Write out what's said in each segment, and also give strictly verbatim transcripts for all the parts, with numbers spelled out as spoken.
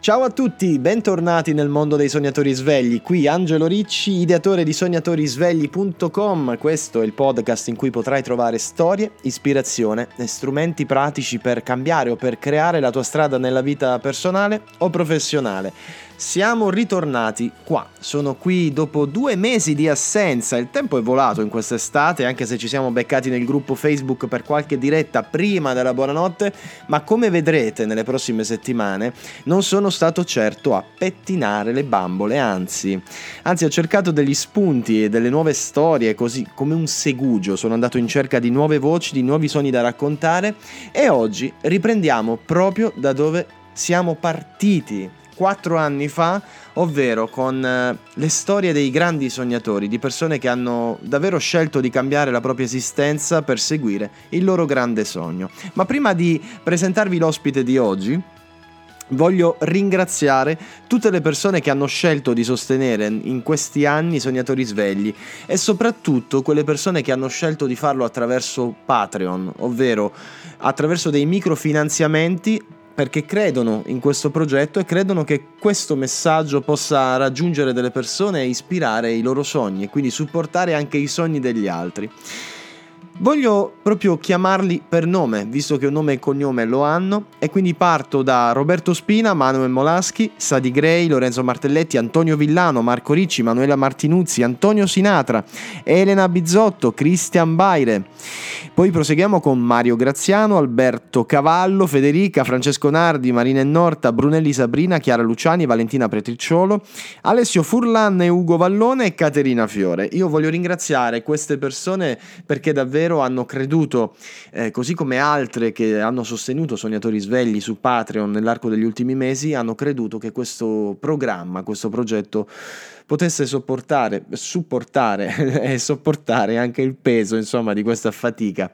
Ciao a tutti, bentornati nel mondo dei Sognatori Svegli, qui Angelo Ricci, ideatore di sognatorisvegli punto com. Questo è il podcast in cui potrai trovare storie, ispirazione e strumenti pratici per cambiare o per creare la tua strada nella vita personale o professionale. Siamo ritornati qua, sono qui dopo due mesi di assenza, il tempo è volato in quest'estate, anche se ci siamo beccati nel gruppo Facebook per qualche diretta prima della buonanotte, ma come vedrete nelle prossime settimane non sono stato certo a pettinare le bambole, anzi, anzi ho cercato degli spunti e delle nuove storie, così come un segugio, sono andato in cerca di nuove voci, di nuovi sogni da raccontare e oggi riprendiamo proprio da dove siamo partiti quattro anni fa, ovvero con le storie dei grandi sognatori, di persone che hanno davvero scelto di cambiare la propria esistenza per seguire il loro grande sogno. Ma prima di presentarvi l'ospite di oggi, voglio ringraziare tutte le persone che hanno scelto di sostenere in questi anni i Sognatori Svegli e soprattutto quelle persone che hanno scelto di farlo attraverso Patreon, ovvero attraverso dei microfinanziamenti, perché credono in questo progetto e credono che questo messaggio possa raggiungere delle persone e ispirare i loro sogni e quindi supportare anche i sogni degli altri. Voglio proprio chiamarli per nome, visto che un nome e cognome lo hanno, e quindi parto da Roberto Spina, Manuel Molaschi, Sadi Gray, Lorenzo Martelletti, Antonio Villano, Marco Ricci, Manuela Martinuzzi, Antonio Sinatra, Elena Bizzotto, Cristian Baire. Poi proseguiamo con Mario Graziano, Alberto Cavallo, Federica, Francesco Nardi, Marina Norta, Brunelli, Sabrina, Chiara Luciani, Valentina Pretricciolo, Alessio Furlan e Ugo Vallone e Caterina Fiore. Io voglio ringraziare queste persone perché davvero hanno creduto, eh, così come altre che hanno sostenuto Sognatori Svegli su Patreon nell'arco degli ultimi mesi, hanno creduto che questo programma, questo progetto potesse sopportare, supportare e sopportare anche il peso, insomma, di questa fatica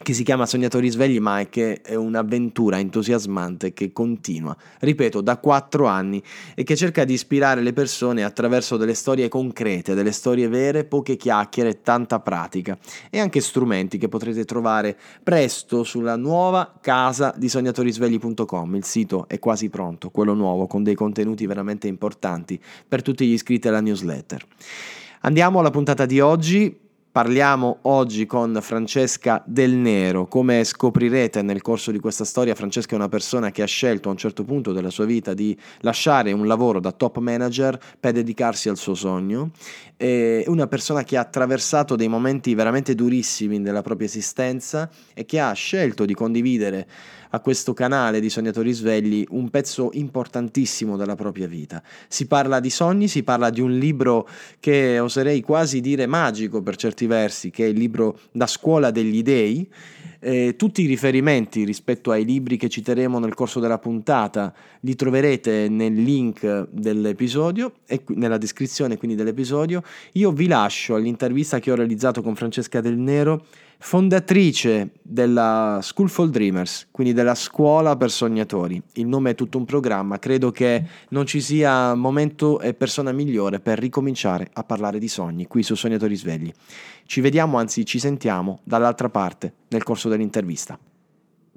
che si chiama Sognatori Svegli, ma è che è un'avventura entusiasmante che continua, ripeto, da quattro anni e che cerca di ispirare le persone attraverso delle storie concrete, delle storie vere, poche chiacchiere, tanta pratica e anche strumenti che potrete trovare presto sulla nuova casa di sognatorisvegli punto com. Il sito è quasi pronto, quello nuovo, con dei contenuti veramente importanti per tutti gli iscritti alla newsletter. Andiamo alla puntata di oggi. Parliamo oggi con Francesca Del Nero. Come scoprirete nel corso di questa storia, Francesca è una persona che ha scelto a un certo punto della sua vita di lasciare un lavoro da top manager per dedicarsi al suo sogno. È una persona che ha attraversato dei momenti veramente durissimi nella propria esistenza e che ha scelto di condividere a questo canale di Sognatori Svegli un pezzo importantissimo della propria vita. Si parla di sogni, si parla di un libro che oserei quasi dire magico per certi versi, che è il libro La scuola degli dèi. Eh, tutti i riferimenti rispetto ai libri che citeremo nel corso della puntata li troverete nel link dell'episodio e nella descrizione quindi dell'episodio. Io vi lascio all'intervista che ho realizzato con Francesca Del Nero, fondatrice della School for Dreamers, quindi della scuola per sognatori. Il nome è tutto un programma, credo che non ci sia momento e persona migliore per ricominciare a parlare di sogni qui su Sognatori Svegli. Ci vediamo, anzi ci sentiamo dall'altra parte nel corso dell'intervista.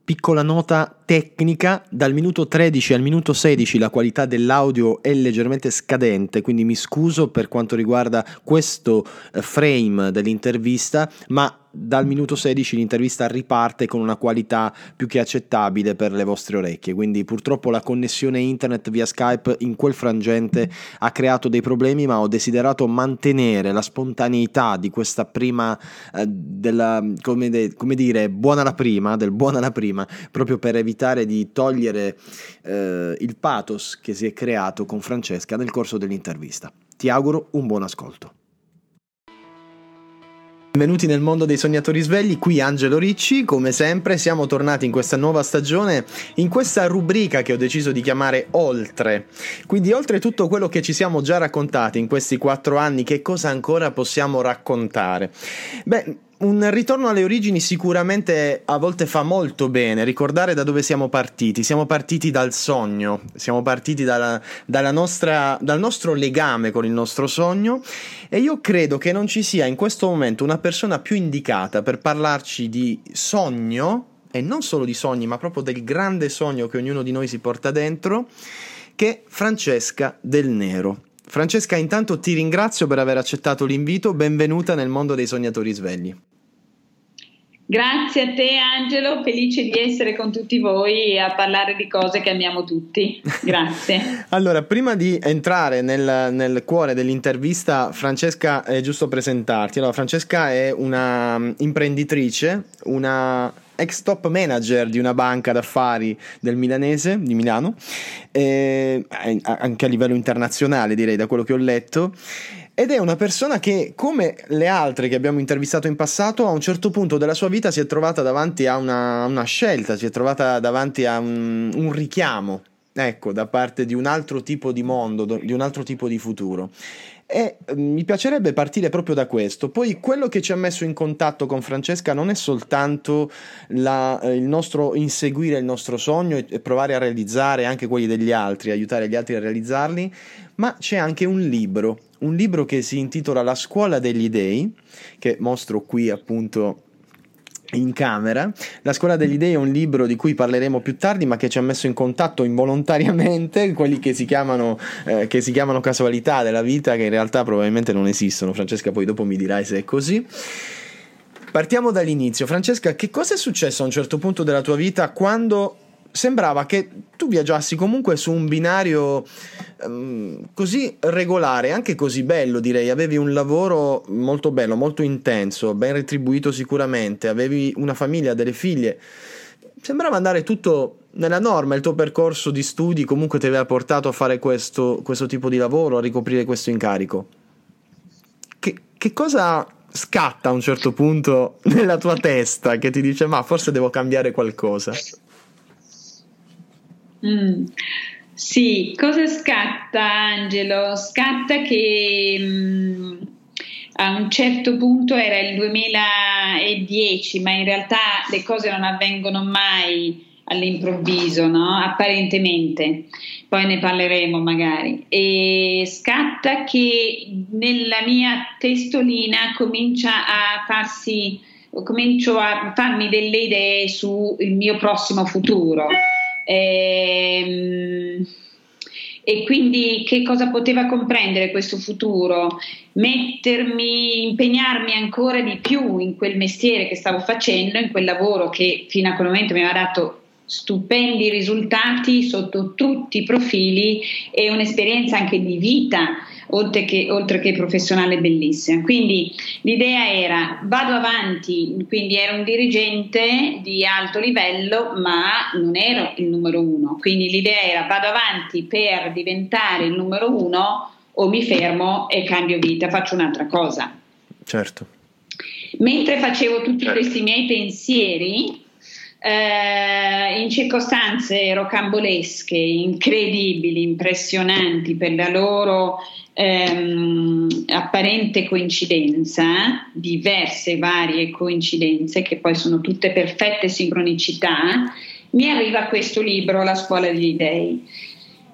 Piccola nota tecnica, dal minuto tredici al minuto sedici la qualità dell'audio è leggermente scadente, quindi mi scuso per quanto riguarda questo frame dell'intervista, ma dal minuto sedici l'intervista riparte con una qualità più che accettabile per le vostre orecchie, quindi purtroppo la connessione internet via Skype in quel frangente ha creato dei problemi, ma ho desiderato mantenere la spontaneità di questa prima eh, della, come, de, come dire, buona la prima, del buona la prima, proprio per evitare di togliere eh, il pathos che si è creato con Francesca nel corso dell'intervista. Ti auguro un buon ascolto. Benvenuti nel mondo dei Sognatori Svegli, qui Angelo Ricci, come sempre siamo tornati in questa nuova stagione, in questa rubrica che ho deciso di chiamare Oltre, quindi oltre tutto quello che ci siamo già raccontati in questi quattro anni, che cosa ancora possiamo raccontare? Beh, un ritorno alle origini sicuramente a volte fa molto bene, ricordare da dove siamo partiti, siamo partiti dal sogno, siamo partiti dalla, dalla nostra, dal nostro legame con il nostro sogno, e io credo che non ci sia in questo momento una persona più indicata per parlarci di sogno, e non solo di sogni, ma proprio del grande sogno che ognuno di noi si porta dentro, che Francesca Del Nero. Francesca, intanto ti ringrazio per aver accettato l'invito, benvenuta nel mondo dei Sognatori Svegli. Grazie a te Angelo, felice di essere con tutti voi a parlare di cose che amiamo tutti, grazie. Allora, prima di entrare nel, nel cuore dell'intervista, Francesca, è giusto presentarti. Allora, Francesca è una imprenditrice, una ex top manager di una banca d'affari del milanese, di Milano, eh, anche a livello internazionale direi, da quello che ho letto. Ed è una persona che, come le altre che abbiamo intervistato in passato, a un certo punto della sua vita si è trovata davanti a una, una scelta, si è trovata davanti a un, un richiamo, ecco, da parte di un altro tipo di mondo, di un altro tipo di futuro. E mi piacerebbe partire proprio da questo. Poi quello che ci ha messo in contatto con Francesca non è soltanto la, il nostro inseguire il nostro sogno e, e provare a realizzare anche quelli degli altri, aiutare gli altri a realizzarli, ma c'è anche un libro, un libro che si intitola La scuola degli dèi, che mostro qui appunto in camera. La scuola degli dèi è un libro di cui parleremo più tardi, ma che ci ha messo in contatto involontariamente quelli che si chiamano eh, che si chiamano casualità della vita, che in realtà probabilmente non esistono. Francesca, poi dopo mi dirai se è così. Partiamo dall'inizio. Francesca, che cosa è successo a un certo punto della tua vita, quando sembrava che tu viaggiassi comunque su un binario um, così regolare, anche così bello direi? Avevi un lavoro molto bello, molto intenso, ben retribuito sicuramente, avevi una famiglia, delle figlie, sembrava andare tutto nella norma, il tuo percorso di studi comunque ti aveva portato a fare questo, questo tipo di lavoro, a ricoprire questo incarico. Che, che cosa scatta a un certo punto nella tua testa che ti dice ma forse devo cambiare qualcosa? Mm. Sì, cosa scatta Angelo? Scatta che mm, a un certo punto, era il duemiladieci, ma in realtà le cose non avvengono mai all'improvviso, no? Apparentemente, poi ne parleremo magari. E scatta che nella mia testolina comincia a farsi, comincio a farmi delle idee sul mio prossimo futuro. E, e quindi che cosa poteva comprendere questo futuro? Mettermi, impegnarmi ancora di più in quel mestiere che stavo facendo, in quel lavoro che fino a quel momento mi aveva dato stupendi risultati sotto tutti i profili e un'esperienza anche di vita oltre che, oltre che professionale bellissima. Quindi l'idea era vado avanti, quindi ero un dirigente di alto livello ma non ero il numero uno, quindi l'idea era vado avanti per diventare il numero uno o mi fermo e cambio vita, faccio un'altra cosa. Certo. Mentre facevo tutti certo. questi miei pensieri Uh, in circostanze rocambolesche, incredibili, impressionanti per la loro um, apparente coincidenza, diverse varie coincidenze che poi sono tutte perfette sincronicità, mi arriva questo libro, La scuola degli dèi.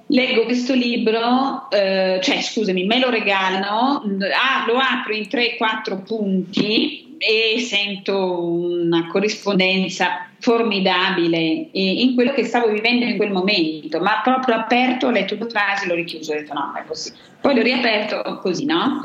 Leggo questo libro, eh, cioè scusami, me lo regalano, ah, lo apro in tre quattro punti, e sento una corrispondenza formidabile in quello che stavo vivendo in quel momento, ma proprio aperto, ho letto due frasi, l'ho richiuso, ho detto no, è possibile. Poi l'ho riaperto così, no?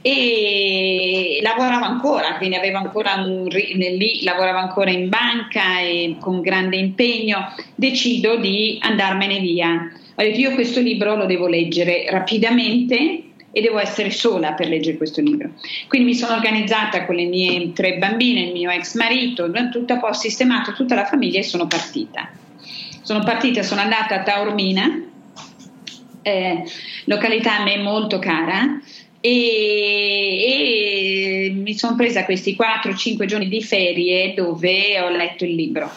E lavoravo ancora, quindi avevo ancora un, lì lavoravo ancora in banca e con grande impegno decido di andarmene via. Ho detto io questo libro lo devo leggere rapidamente e devo essere sola per leggere questo libro. Quindi mi sono organizzata con le mie tre bambine, il mio ex marito, tutta, ho sistemato tutta la famiglia e sono partita. Sono partita, sono andata a Taormina, eh, località a me molto cara, e, e mi sono presa questi quattro cinque giorni di ferie dove ho letto il libro.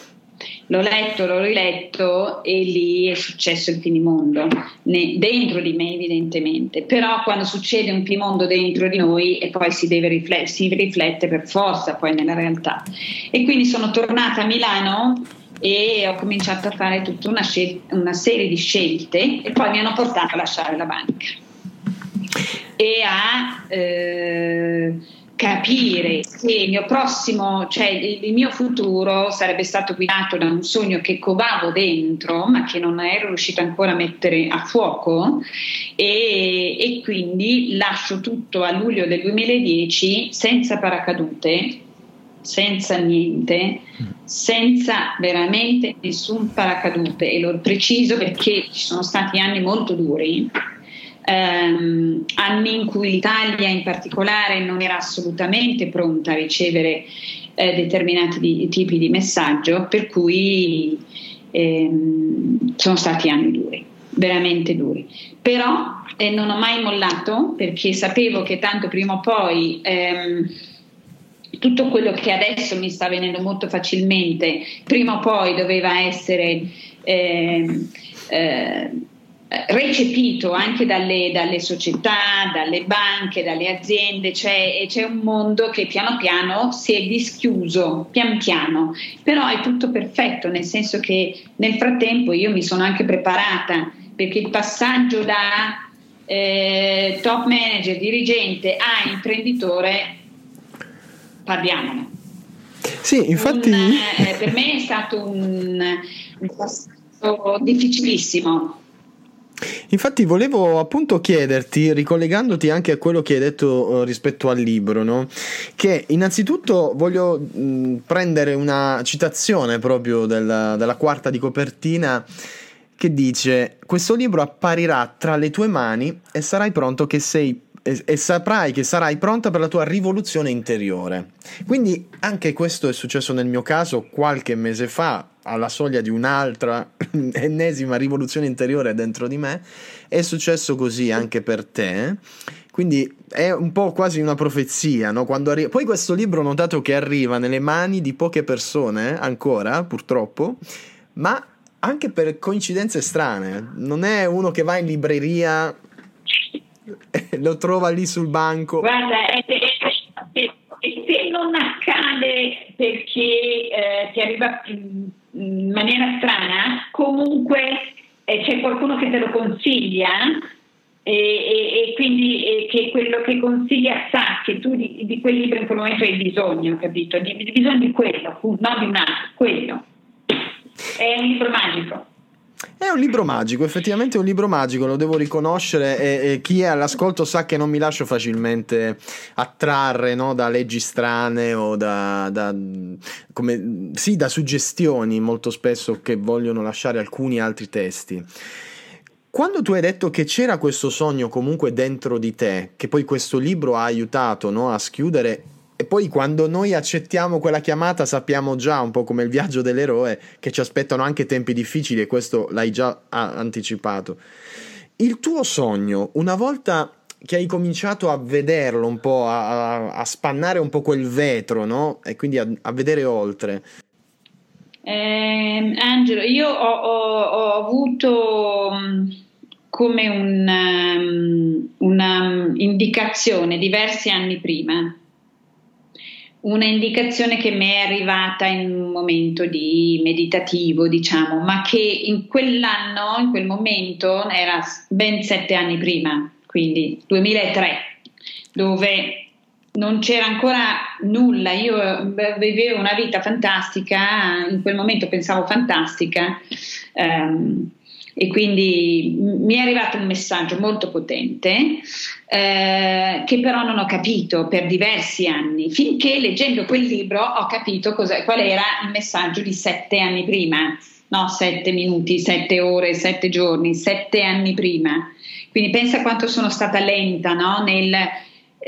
L'ho letto, l'ho riletto e lì è successo il finimondo, ne, dentro di me evidentemente, però quando succede un finimondo dentro di noi e poi si deve riflet- si riflette per forza poi nella realtà. E quindi sono tornata a Milano e ho cominciato a fare tutta una, scel- una serie di scelte e poi mi hanno portato a lasciare la banca e a... Eh, capire che il mio prossimo, cioè il mio futuro sarebbe stato guidato da un sogno che covavo dentro ma che non ero riuscita ancora a mettere a fuoco, e, e quindi lascio tutto a luglio del duemiladieci senza paracadute, senza niente, senza veramente nessun paracadute, e lo preciso perché ci sono stati anni molto duri. Um, anni in cui l'Italia in particolare non era assolutamente pronta a ricevere eh, determinati di, tipi di messaggio, per cui ehm, sono stati anni duri, veramente duri, però eh, non ho mai mollato perché sapevo che tanto prima o poi ehm, tutto quello che adesso mi sta venendo molto facilmente prima o poi doveva essere ehm, eh, recepito anche dalle, dalle società, dalle banche, dalle aziende, cioè, e c'è un mondo che piano piano si è dischiuso, pian piano, però è tutto perfetto, nel senso che nel frattempo io mi sono anche preparata, perché il passaggio da eh, top manager, dirigente a imprenditore, parliamone. Sì, infatti. Un, eh, per me è stato un, un passaggio difficilissimo. Infatti volevo appunto chiederti, ricollegandoti anche a quello che hai detto eh, rispetto al libro, no? Che innanzitutto voglio mh, prendere una citazione proprio della, della quarta di copertina che dice: questo libro apparirà tra le tue mani e sarai pronto che sei e, e saprai che sarai pronta per la tua rivoluzione interiore. Quindi anche questo è successo nel mio caso qualche mese fa, alla soglia di un'altra ennesima rivoluzione interiore dentro di me. È successo così anche per te, quindi è un po' quasi una profezia, no? Quando arri- poi questo libro ho notato che arriva nelle mani di poche persone ancora, purtroppo, ma anche per coincidenze strane, non è uno che va in libreria lo trova lì sul banco. Guarda, è e se non accade perché eh, ti arriva in maniera strana, comunque eh, c'è qualcuno che te lo consiglia e, e, e quindi e che quello che consiglia sa che tu di, di quel libro in quel momento hai bisogno, capito? Di, di bisogno di quello, non di un altro, quello. È un libro magico. È un libro magico, effettivamente è un libro magico, lo devo riconoscere, e, e chi è all'ascolto sa che non mi lascio facilmente attrarre, no, da leggi strane o da, da, come, sì, da suggestioni molto spesso che vogliono lasciare alcuni altri testi. Quando tu hai detto che c'era questo sogno comunque dentro di te, che poi questo libro ha aiutato, no, a schiudere, e poi quando noi accettiamo quella chiamata sappiamo già, un po' come il viaggio dell'eroe, che ci aspettano anche tempi difficili, e questo l'hai già anticipato. Il tuo sogno, una volta che hai cominciato a vederlo un po', a, a spannare un po' quel vetro, no? E quindi a, a vedere oltre. Eh, Angelo, io ho, ho, ho avuto come un, una indicazione diversi anni prima, una indicazione che mi è arrivata in un momento di meditativo, diciamo, ma che in quell'anno, in quel momento, era ben sette anni prima, quindi duemilatré, dove non c'era ancora nulla, io vivevo una vita fantastica, in quel momento pensavo fantastica, ehm, e quindi mi è arrivato un messaggio molto potente eh, che però non ho capito per diversi anni, finché leggendo quel libro ho capito cosa, qual era il messaggio di sette anni prima, no, sette minuti, sette ore, sette giorni, sette anni prima. Quindi pensa quanto sono stata lenta, no, nel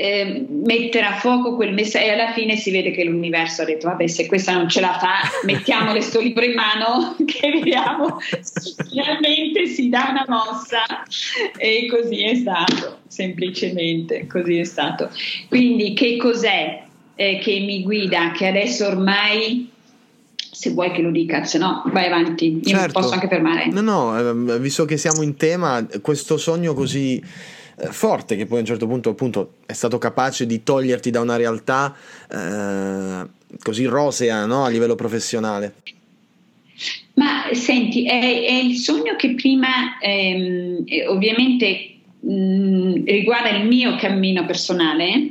Eh, mettere a fuoco quel messaggio, e alla fine si vede che l'universo ha detto vabbè, se questa non ce la fa mettiamole sto libro in mano che vediamo, finalmente si dà una mossa, e così è stato, semplicemente così è stato. Quindi che cos'è eh, che mi guida, che adesso ormai, se vuoi che lo dica, se no vai avanti, io certo. Posso anche fermare. No no, visto che siamo in tema, questo sogno così forte che poi a un certo punto appunto è stato capace di toglierti da una realtà eh, così rosea, no, a livello professionale. Ma senti, è, è il sogno che prima ehm, ovviamente mh, riguarda il mio cammino personale,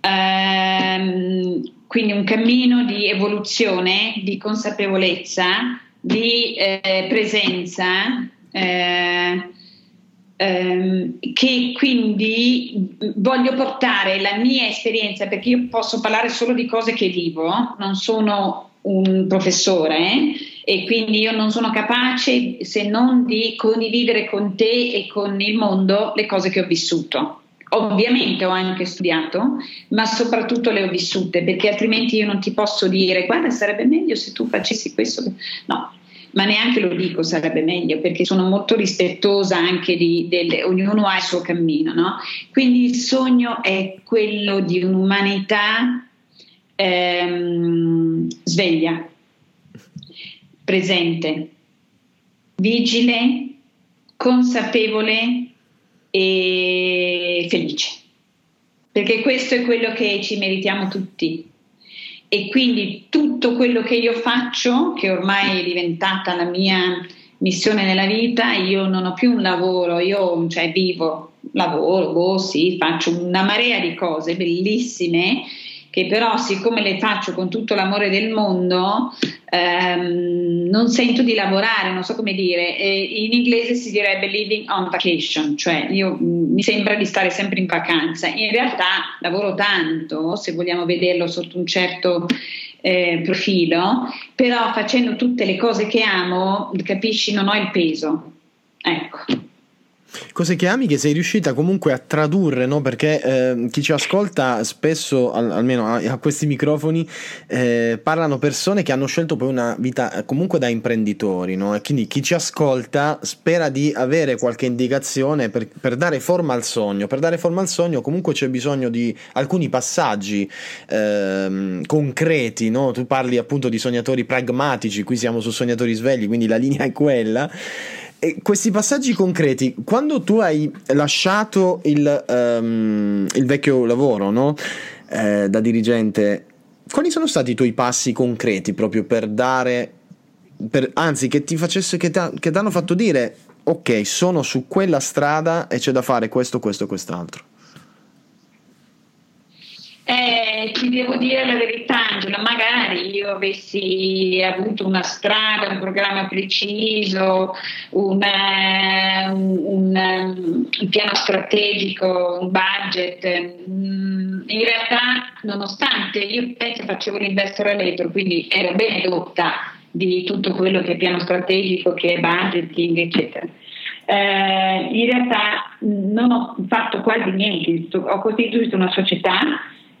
ehm, quindi un cammino di evoluzione, di consapevolezza, di eh, presenza, eh, che quindi voglio portare la mia esperienza, perché io posso parlare solo di cose che vivo, non sono un professore e quindi io non sono capace se non di condividere con te e con il mondo le cose che ho vissuto. Ovviamente ho anche studiato, ma soprattutto le ho vissute, perché altrimenti io non ti posso dire guarda sarebbe meglio se tu facessi questo, no, ma neanche lo dico sarebbe meglio, perché sono molto rispettosa anche di delle, ognuno ha il suo cammino, no? Quindi il sogno è quello di un'umanità ehm, sveglia, presente, vigile, consapevole e felice, perché questo è quello che ci meritiamo tutti. E quindi tutto quello che io faccio, che ormai è diventata la mia missione nella vita, io non ho più un lavoro, io cioè vivo, lavoro, boh, sì, faccio una marea di cose bellissime, che però siccome le faccio con tutto l'amore del mondo, ehm, non sento di lavorare, non so come dire, e in inglese si direbbe living on vacation, cioè io, mh, mi sembra di stare sempre in vacanza, in realtà lavoro tanto, se vogliamo vederlo sotto un certo eh, profilo, però facendo tutte le cose che amo, capisci, non ho il peso, ecco. Cose che ami, che sei riuscita comunque a tradurre, no? Perché eh, chi ci ascolta spesso, al, almeno a, a questi microfoni, eh, parlano persone che hanno scelto poi una vita comunque da imprenditori, no? E quindi chi ci ascolta spera di avere qualche indicazione per, per dare forma al sogno. Per dare forma al sogno comunque c'è bisogno di alcuni passaggi eh, concreti, no? Tu parli appunto di sognatori pragmatici, qui siamo su Sognatori Svegli, quindi la linea è quella. E questi passaggi concreti, quando tu hai lasciato il, um, il vecchio lavoro, no? eh, da dirigente, quali sono stati i tuoi passi concreti proprio per dare, per, anzi che ti facesse, che ti hanno fatto dire ok, sono su quella strada e c'è da fare questo, questo, quest'altro? Eh, ti devo dire la verità, Angela, magari io avessi avuto una strada, un programma preciso, una, un, un, un piano strategico, un budget. In realtà, nonostante io penso facevo l'investor elettro, quindi ero ben dotta di tutto quello che è piano strategico, che è budgeting, eccetera. Eh, in realtà non ho fatto quasi niente, ho costituito una società,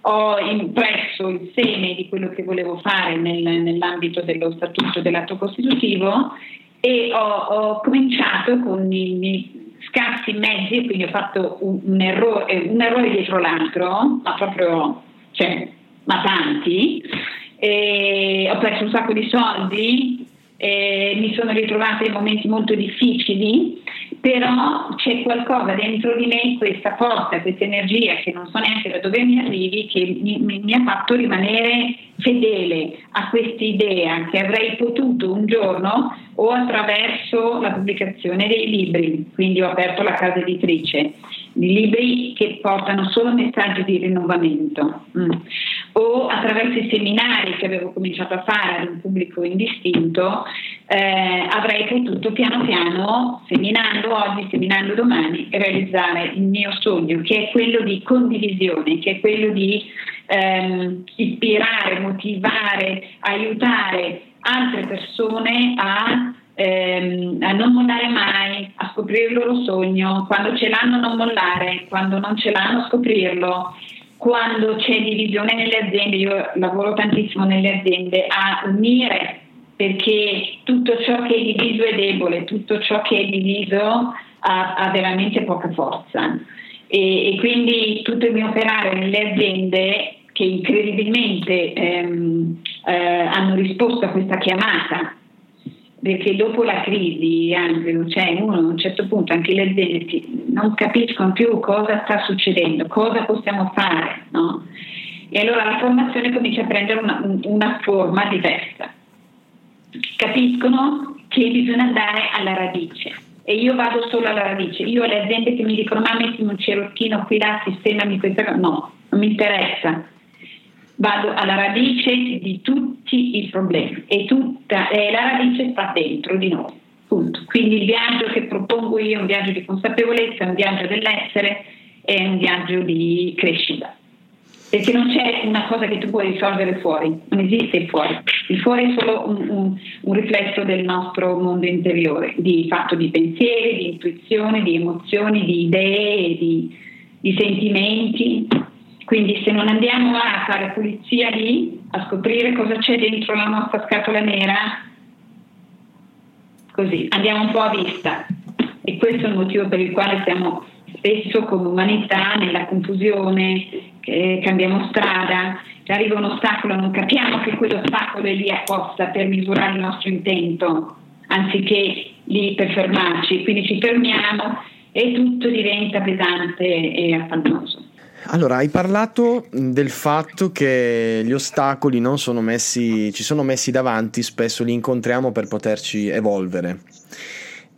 ho impresso il seme di quello che volevo fare nel, nell'ambito dello statuto, dell'atto costitutivo, e ho, ho cominciato con i miei scarsi mezzi, quindi ho fatto un, un, errore, un errore dietro l'altro, ma proprio, cioè, ma tanti, e ho perso un sacco di soldi, e mi sono ritrovata in momenti molto difficili, però c'è qualcosa dentro di me, questa forza, questa energia che non so neanche da dove mi arrivi, che mi, mi, mi ha fatto rimanere fedele a quest'idea che avrei potuto un giorno, o attraverso la pubblicazione dei libri, quindi ho aperto la casa editrice, di libri che portano solo messaggi di rinnovamento, mm. o attraverso i seminari che avevo cominciato a fare ad un pubblico indistinto, eh, avrei potuto piano piano, seminando oggi, seminando domani, realizzare il mio sogno, che è quello di condivisione, che è quello di ehm, ispirare, motivare, aiutare altre persone a Ehm, a non mollare mai, a scoprire il loro sogno, quando ce l'hanno non mollare, quando non ce l'hanno scoprirlo, quando c'è divisione nelle aziende, io lavoro tantissimo nelle aziende, a unire, perché tutto ciò che è diviso è debole, tutto ciò che è diviso ha, ha veramente poca forza e, e quindi tutto il mio operare nelle aziende che incredibilmente ehm, eh, hanno risposto a questa chiamata. Perché dopo la crisi, Angelo, cioè uno a un certo punto anche le aziende non capiscono più cosa sta succedendo, cosa possiamo fare, no? E allora la formazione comincia a prendere una, una forma diversa. Capiscono che bisogna andare alla radice e io vado solo alla radice. Io alle aziende che mi dicono ma metti un cerotchino qui là, sistemami questa cosa, no, non mi interessa. Vado alla radice di tutti i problemi e tutta eh, la radice sta dentro di noi, punto. Quindi il viaggio che propongo io è un viaggio di consapevolezza, è un viaggio dell'essere, è un viaggio di crescita, perché non c'è una cosa che tu puoi risolvere fuori, non esiste il fuori, il fuori è solo un, un, un riflesso del nostro mondo interiore, di fatto di pensieri, di intuizione, di emozioni, di idee, di, di sentimenti. Quindi se non andiamo a fare pulizia lì, a scoprire cosa c'è dentro la nostra scatola nera, così, andiamo un po' a vista. E questo è il motivo per il quale siamo spesso come umanità nella confusione, eh, cambiamo strada, arriva un ostacolo, non capiamo che quell'ostacolo è lì apposta per misurare il nostro intento, anziché lì per fermarci. Quindi ci fermiamo e tutto diventa pesante e affannoso. Allora, hai parlato del fatto che gli ostacoli non sono messi, ci sono messi davanti, spesso li incontriamo per poterci evolvere.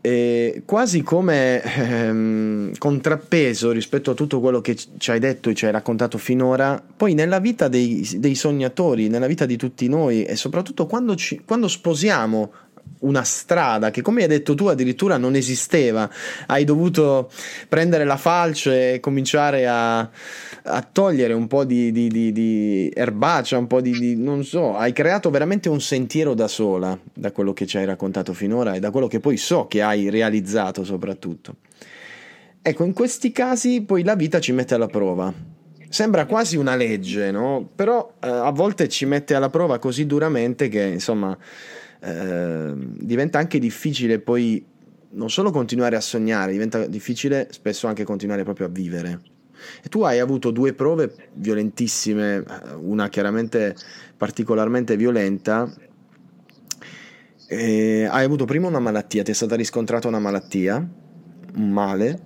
E quasi come ehm, contrappeso rispetto a tutto quello che ci hai detto e ci hai raccontato finora, poi nella vita dei, dei sognatori, nella vita di tutti noi e soprattutto quando, ci, quando sposiamo una strada che, come hai detto tu, addirittura non esisteva, hai dovuto prendere la falce e cominciare a, a togliere un po' di, di, di, di erbaccia, un po' di, di non so, hai creato veramente un sentiero da sola, da quello che ci hai raccontato finora e da quello che poi so che hai realizzato soprattutto. Ecco, in questi casi poi la vita ci mette alla prova. Sembra quasi una legge, no? Però eh, a volte ci mette alla prova così duramente che, insomma, Eh, diventa anche difficile poi non solo continuare a sognare, diventa difficile spesso anche continuare proprio a vivere. E tu hai avuto due prove violentissime, una chiaramente particolarmente violenta, eh, hai avuto prima una malattia, ti è stata riscontrata una malattia, un male,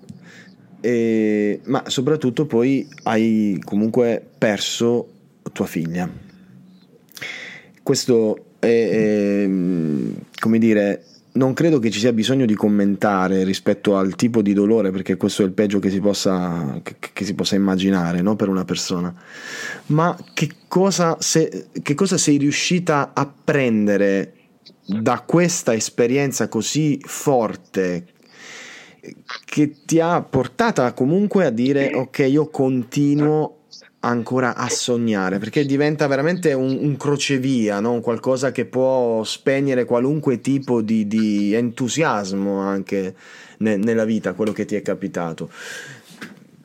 eh, ma soprattutto poi hai comunque perso tua figlia. Questo E, e, come dire, non credo che ci sia bisogno di commentare rispetto al tipo di dolore, perché questo è il peggio che si possa, che, che si possa immaginare, no? Per una persona. Ma che cosa, se, che cosa sei riuscita a prendere da questa esperienza così forte che ti ha portata comunque a dire ok, io continuo ancora a sognare, perché diventa veramente un, un crocevia, no? Un qualcosa che può spegnere qualunque tipo di, di entusiasmo anche ne, nella vita, quello che ti è capitato.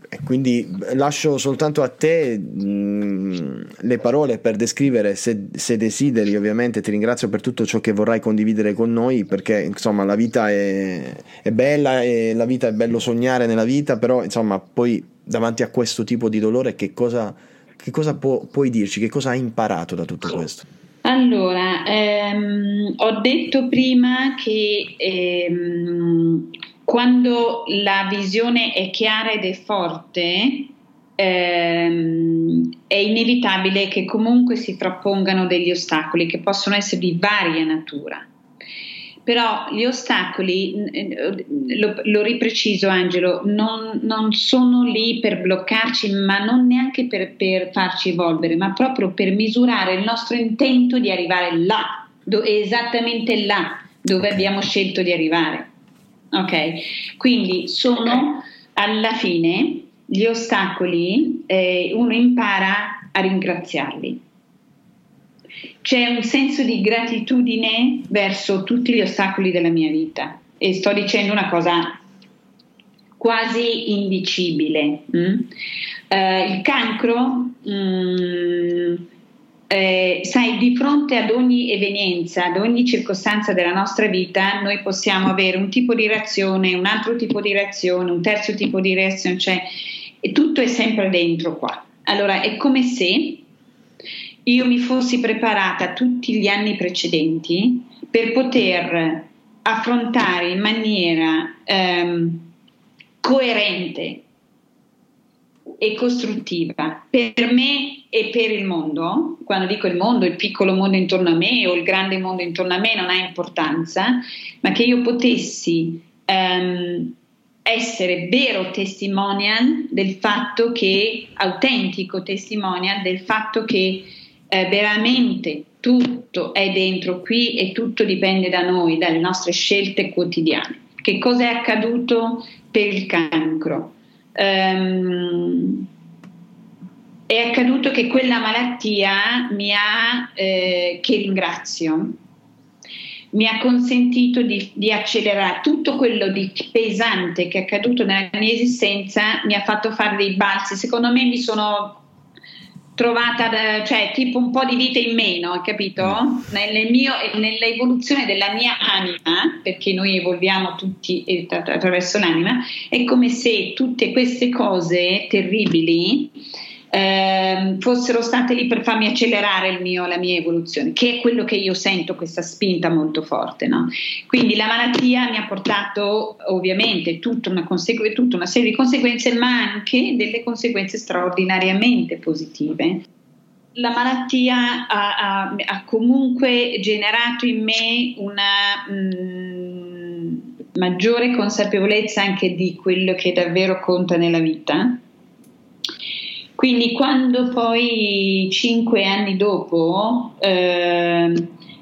E quindi lascio soltanto a te mh, le parole per descrivere, se, se desideri. Ovviamente ti ringrazio per tutto ciò che vorrai condividere con noi, perché insomma la vita è, è bella e la vita è bello sognare nella vita, però insomma poi davanti a questo tipo di dolore che cosa, che cosa pu- puoi dirci, che cosa hai imparato da tutto questo? Allora, ehm, ho detto prima che ehm, quando la visione è chiara ed è forte, ehm, è inevitabile che comunque si frappongano degli ostacoli che possono essere di varia natura. però gli ostacoli, lo, lo ripreciso Angelo, non, non sono lì per bloccarci, ma non neanche per, per farci evolvere, ma proprio per misurare il nostro intento di arrivare là, do, esattamente là dove abbiamo scelto di arrivare. Ok, quindi sono alla fine gli ostacoli, eh, uno impara a ringraziarli. C'è un senso di gratitudine verso tutti gli ostacoli della mia vita, e sto dicendo una cosa quasi indicibile. Mm? Eh, il cancro, mm, eh, sai, di fronte ad ogni evenienza, ad ogni circostanza della nostra vita, noi possiamo avere un tipo di reazione, un altro tipo di reazione, un terzo tipo di reazione, cioè tutto è sempre dentro qua. Allora è come se io mi fossi preparata tutti gli anni precedenti per poter affrontare in maniera ehm, coerente e costruttiva per me e per il mondo. Quando dico il mondo, il piccolo mondo intorno a me o il grande mondo intorno a me non ha importanza, ma che io potessi ehm, essere vero testimonial del fatto che, autentico testimonial del fatto che Eh, veramente tutto è dentro qui e tutto dipende da noi, dalle nostre scelte quotidiane. Che cosa è accaduto per il cancro? Ehm, è accaduto che quella malattia mi ha, eh, che ringrazio, mi ha consentito di, di accelerare tutto quello di pesante che è accaduto nella mia esistenza, mi ha fatto fare dei balzi. Secondo me mi sono trovata, cioè tipo un po' di vite in meno, hai capito? Nel mio, nell'evoluzione della mia anima, perché noi evolviamo tutti attraverso l'anima, è come se tutte queste cose terribili eh, fossero state lì per farmi accelerare il mio, la mia evoluzione, che è quello che io sento, questa spinta molto forte, no? Quindi la malattia mi ha portato ovviamente tutta una, consegu- tutta una serie di conseguenze, ma anche delle conseguenze straordinariamente positive. La malattia ha, ha, ha comunque generato in me una mh, maggiore consapevolezza anche di quello che davvero conta nella vita. Quindi quando poi cinque anni dopo, eh,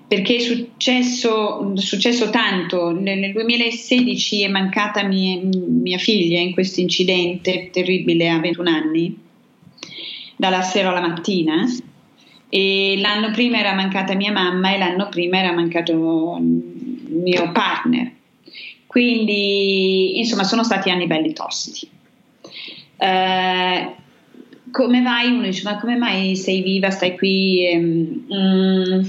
perché è successo, successo tanto, nel duemilasedici è mancata mia, mia figlia in questo incidente terribile a ventuno anni, dalla sera alla mattina, e l'anno prima era mancata mia mamma e l'anno prima era mancato il mio partner. Quindi insomma sono stati anni belli tosti. Eh, Come vai? Uno dice, ma come mai sei viva, stai qui? Ehm, mm,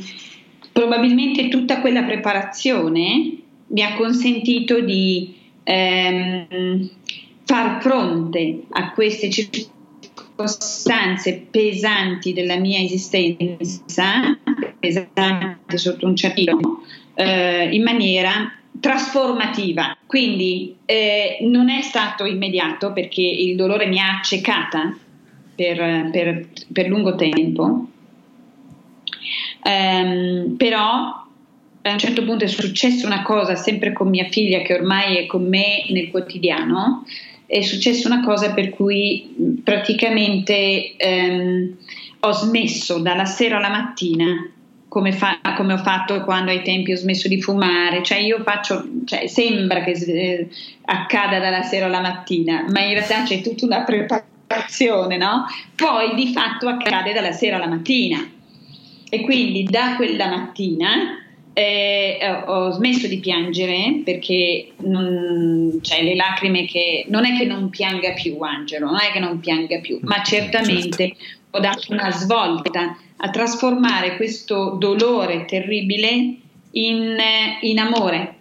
probabilmente tutta quella preparazione mi ha consentito di ehm, far fronte a queste circostanze pesanti della mia esistenza, pesanti sotto un cerchio, eh, in maniera trasformativa. Quindi eh, non è stato immediato, perché il dolore mi ha accecata Per, per, per lungo tempo, ehm, però a un certo punto è successa una cosa, sempre con mia figlia che ormai è con me nel quotidiano, è successa una cosa per cui praticamente ehm, ho smesso dalla sera alla mattina, come, fa, come ho fatto quando ai tempi ho smesso di fumare, cioè io faccio, cioè sembra che eh, accada dalla sera alla mattina, ma in realtà c'è tutta una preparazione, no? Poi di fatto accade dalla sera alla mattina, e quindi da quella mattina eh, ho smesso di piangere, perché non, cioè, le lacrime che non è che non pianga più, Angelo, non è che non pianga più, ma certamente ho dato una svolta a trasformare questo dolore terribile in, in amore.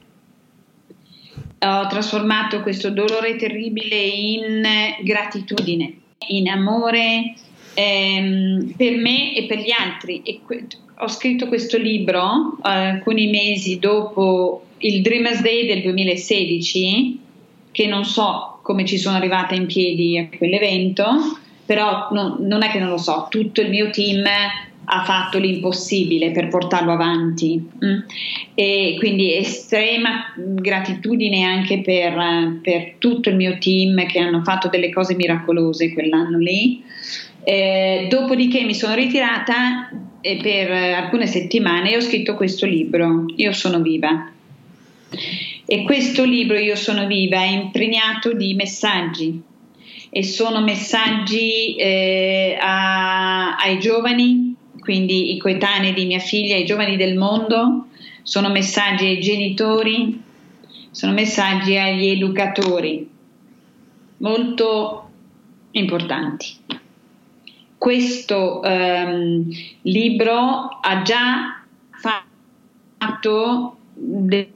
Ho trasformato questo dolore terribile in gratitudine, in amore ehm, per me e per gli altri. E que- ho scritto questo libro eh, alcuni mesi dopo il Dreamers Day del duemilasedici, che non so come ci sono arrivata in piedi a quell'evento, però no, non è che non lo so, tutto il mio team ha fatto l'impossibile per portarlo avanti, e quindi estrema gratitudine anche per, per tutto il mio team che hanno fatto delle cose miracolose quell'anno lì. Eh, dopodiché mi sono ritirata e per alcune settimane e ho scritto questo libro, Io sono viva, e questo libro Io sono viva è impregnato di messaggi, e sono messaggi eh, a, ai giovani, quindi i coetanei di mia figlia, i giovani del mondo, sono messaggi ai genitori, sono messaggi agli educatori, molto importanti. Questo ehm, libro ha già fatto de-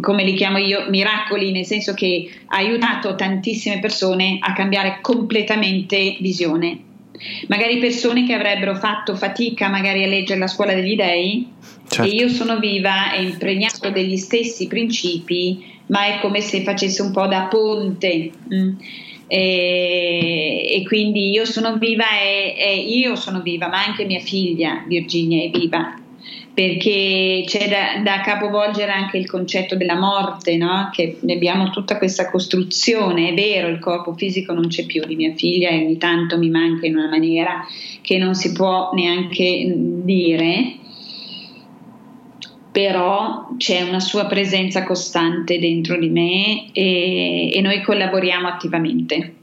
come li chiamo io, miracoli, nel senso che ha aiutato tantissime persone a cambiare completamente visione. Magari persone che avrebbero fatto fatica magari a leggere La scuola degli dèi, certo. E Io sono viva è impregnato degli stessi principi, ma è come se facesse un po' da ponte, mm. e, e quindi Io sono viva è, è io sono viva, ma anche mia figlia Virginia è viva, perché c'è da, da capovolgere anche il concetto della morte, no? Che ne abbiamo tutta questa costruzione. È vero, il corpo fisico non c'è più di mia figlia e ogni tanto mi manca in una maniera che non si può neanche dire, però c'è una sua presenza costante dentro di me, e, e noi collaboriamo attivamente.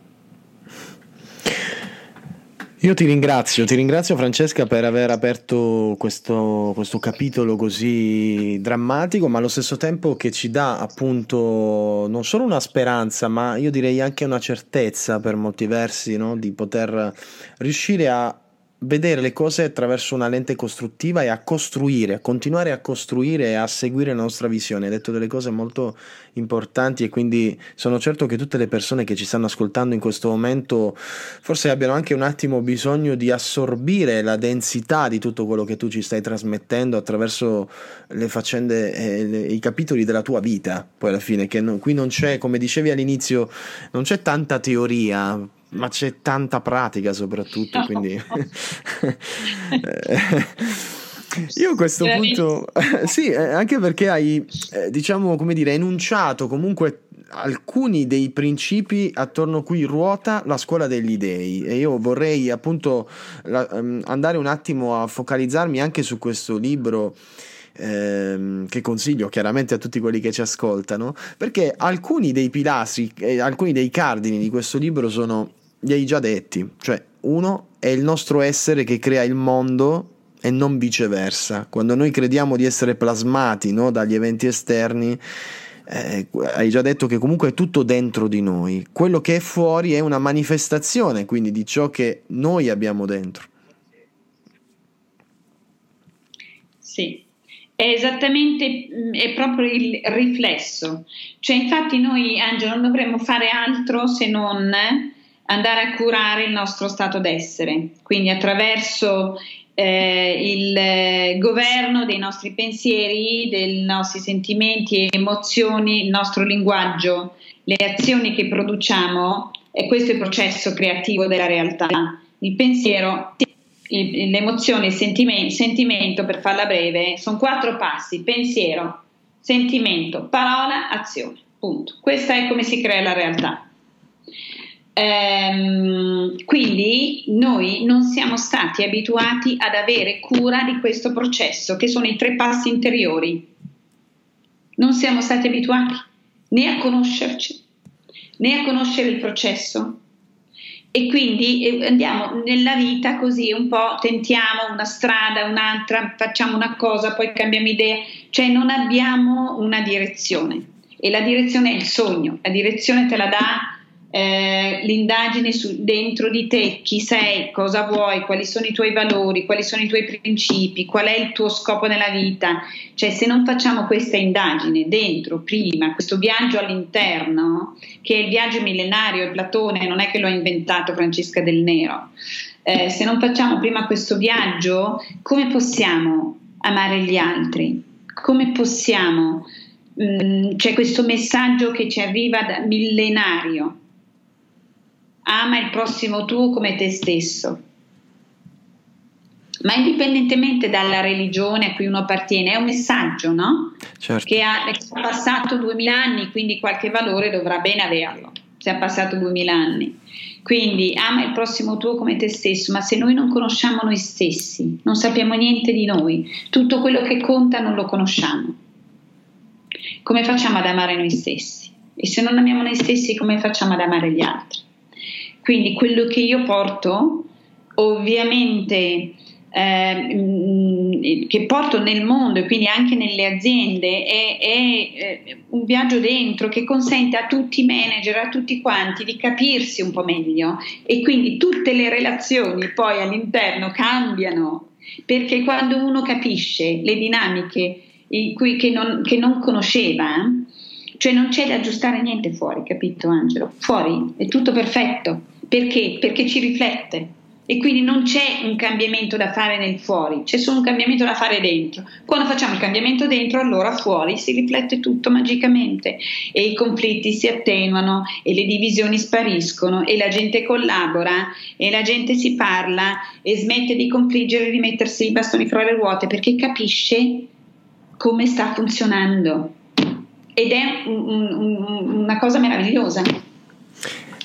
Io ti ringrazio, ti ringrazio Francesca per aver aperto questo, questo capitolo così drammatico, ma allo stesso tempo che ci dà appunto non solo una speranza, ma io direi anche una certezza per molti versi, no? Di poter riuscire a vedere le cose attraverso una lente costruttiva e a costruire, a continuare a costruire e a seguire la nostra visione. Hai detto delle cose molto importanti, e quindi sono certo che tutte le persone che ci stanno ascoltando in questo momento forse abbiano anche un attimo bisogno di assorbire la densità di tutto quello che tu ci stai trasmettendo attraverso le faccende e le, i capitoli della tua vita. Poi alla fine che no, qui non c'è, come dicevi all'inizio, non c'è tanta teoria, ma c'è tanta pratica soprattutto, quindi io a questo punto sì, anche perché hai diciamo come dire enunciato comunque alcuni dei principi attorno cui ruota La scuola degli dèi, e io vorrei appunto andare un attimo a focalizzarmi anche su questo libro, Ehm, che consiglio chiaramente a tutti quelli che ci ascoltano, perché alcuni dei pilastri, eh, alcuni dei cardini di questo libro sono, li hai già detti, cioè uno è il nostro essere che crea il mondo e non viceversa. Quando noi crediamo di essere plasmati, no, dagli eventi esterni, eh, hai già detto che comunque è tutto dentro di noi, quello che è fuori è una manifestazione quindi di ciò che noi abbiamo dentro. Sì, è esattamente, è proprio il riflesso, cioè infatti noi, Angelo, non dovremmo fare altro se non andare a curare il nostro stato d'essere, quindi attraverso eh, il governo dei nostri pensieri, dei nostri sentimenti e emozioni, il nostro linguaggio, le azioni che produciamo, e questo è il processo creativo della realtà, il pensiero, l'emozione, il sentimento, sentimento per farla breve, sono quattro passi: pensiero, sentimento, parola, azione, punto. Questa è come si crea la realtà. Ehm, quindi noi non siamo stati abituati ad avere cura di questo processo, che sono i tre passi interiori. Non siamo stati abituati né a conoscerci, né a conoscere il processo. E quindi andiamo nella vita così un po', tentiamo una strada, un'altra, facciamo una cosa, poi cambiamo idea, cioè non abbiamo una direzione, e la direzione è il sogno, la direzione te la dà eh, l'indagine su, dentro di te, chi sei, cosa vuoi, quali sono i tuoi valori, quali sono i tuoi principi, qual è il tuo scopo nella vita. Cioè se non facciamo questa indagine dentro prima, questo viaggio all'interno, che è il viaggio millenario, è Platone, non è che lo ha inventato Francesca Del Nero, eh, se non facciamo prima questo viaggio, come possiamo amare gli altri, come possiamo mh, c'è questo messaggio che ci arriva da millenario: ama il prossimo tuo come te stesso. ma indipendentemente dalla religione a cui uno appartiene, è un messaggio, no? Certo. Che ha, ha passato duemila anni, quindi qualche valore dovrà ben averlo, se ha passato duemila anni. Quindi ama il prossimo tuo come te stesso, ma se noi non conosciamo noi stessi, non sappiamo niente di noi, tutto quello che conta non lo conosciamo, come facciamo ad amare noi stessi? E se non amiamo noi stessi, come facciamo ad amare gli altri? Quindi quello che io porto, ovviamente, eh, che porto nel mondo e quindi anche nelle aziende, è, è un viaggio dentro che consente a tutti i manager, a tutti quanti, di capirsi un po' meglio, e quindi tutte le relazioni poi all'interno cambiano, perché quando uno capisce le dinamiche in cui, che, non, che non conosceva, cioè non c'è da aggiustare niente fuori, capito Angelo? Fuori è tutto perfetto, perché? Perché ci riflette. E quindi non c'è un cambiamento da fare nel fuori, c'è solo un cambiamento da fare dentro. Quando facciamo il cambiamento dentro, allora fuori si riflette tutto magicamente, e i conflitti si attenuano, e le divisioni spariscono, e la gente collabora, e la gente si parla, e smette di confliggere, di mettersi i bastoni fra le ruote, perché capisce come sta funzionando. Ed è un, un, una cosa meravigliosa.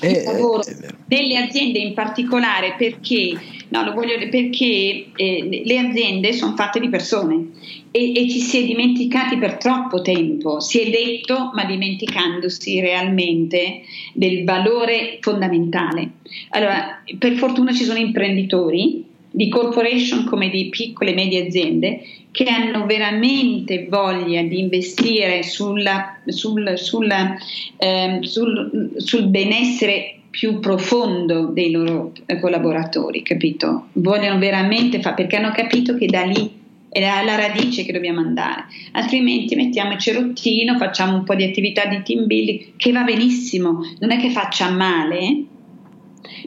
Il lavoro delle aziende in particolare, perché, no, lo voglio, perché eh, le aziende sono fatte di persone, e, e ci si è dimenticati per troppo tempo, si è detto, ma dimenticandosi realmente del valore fondamentale. Allora, per fortuna ci sono imprenditori di corporation come di piccole e medie aziende che hanno veramente voglia di investire sulla, sul, sulla, eh, sul, sul benessere più profondo dei loro collaboratori, capito? Vogliono veramente fare, perché hanno capito che da lì è la radice che dobbiamo andare, altrimenti mettiamo il cerottino, facciamo un po' di attività di team building, che va benissimo, non è che faccia male,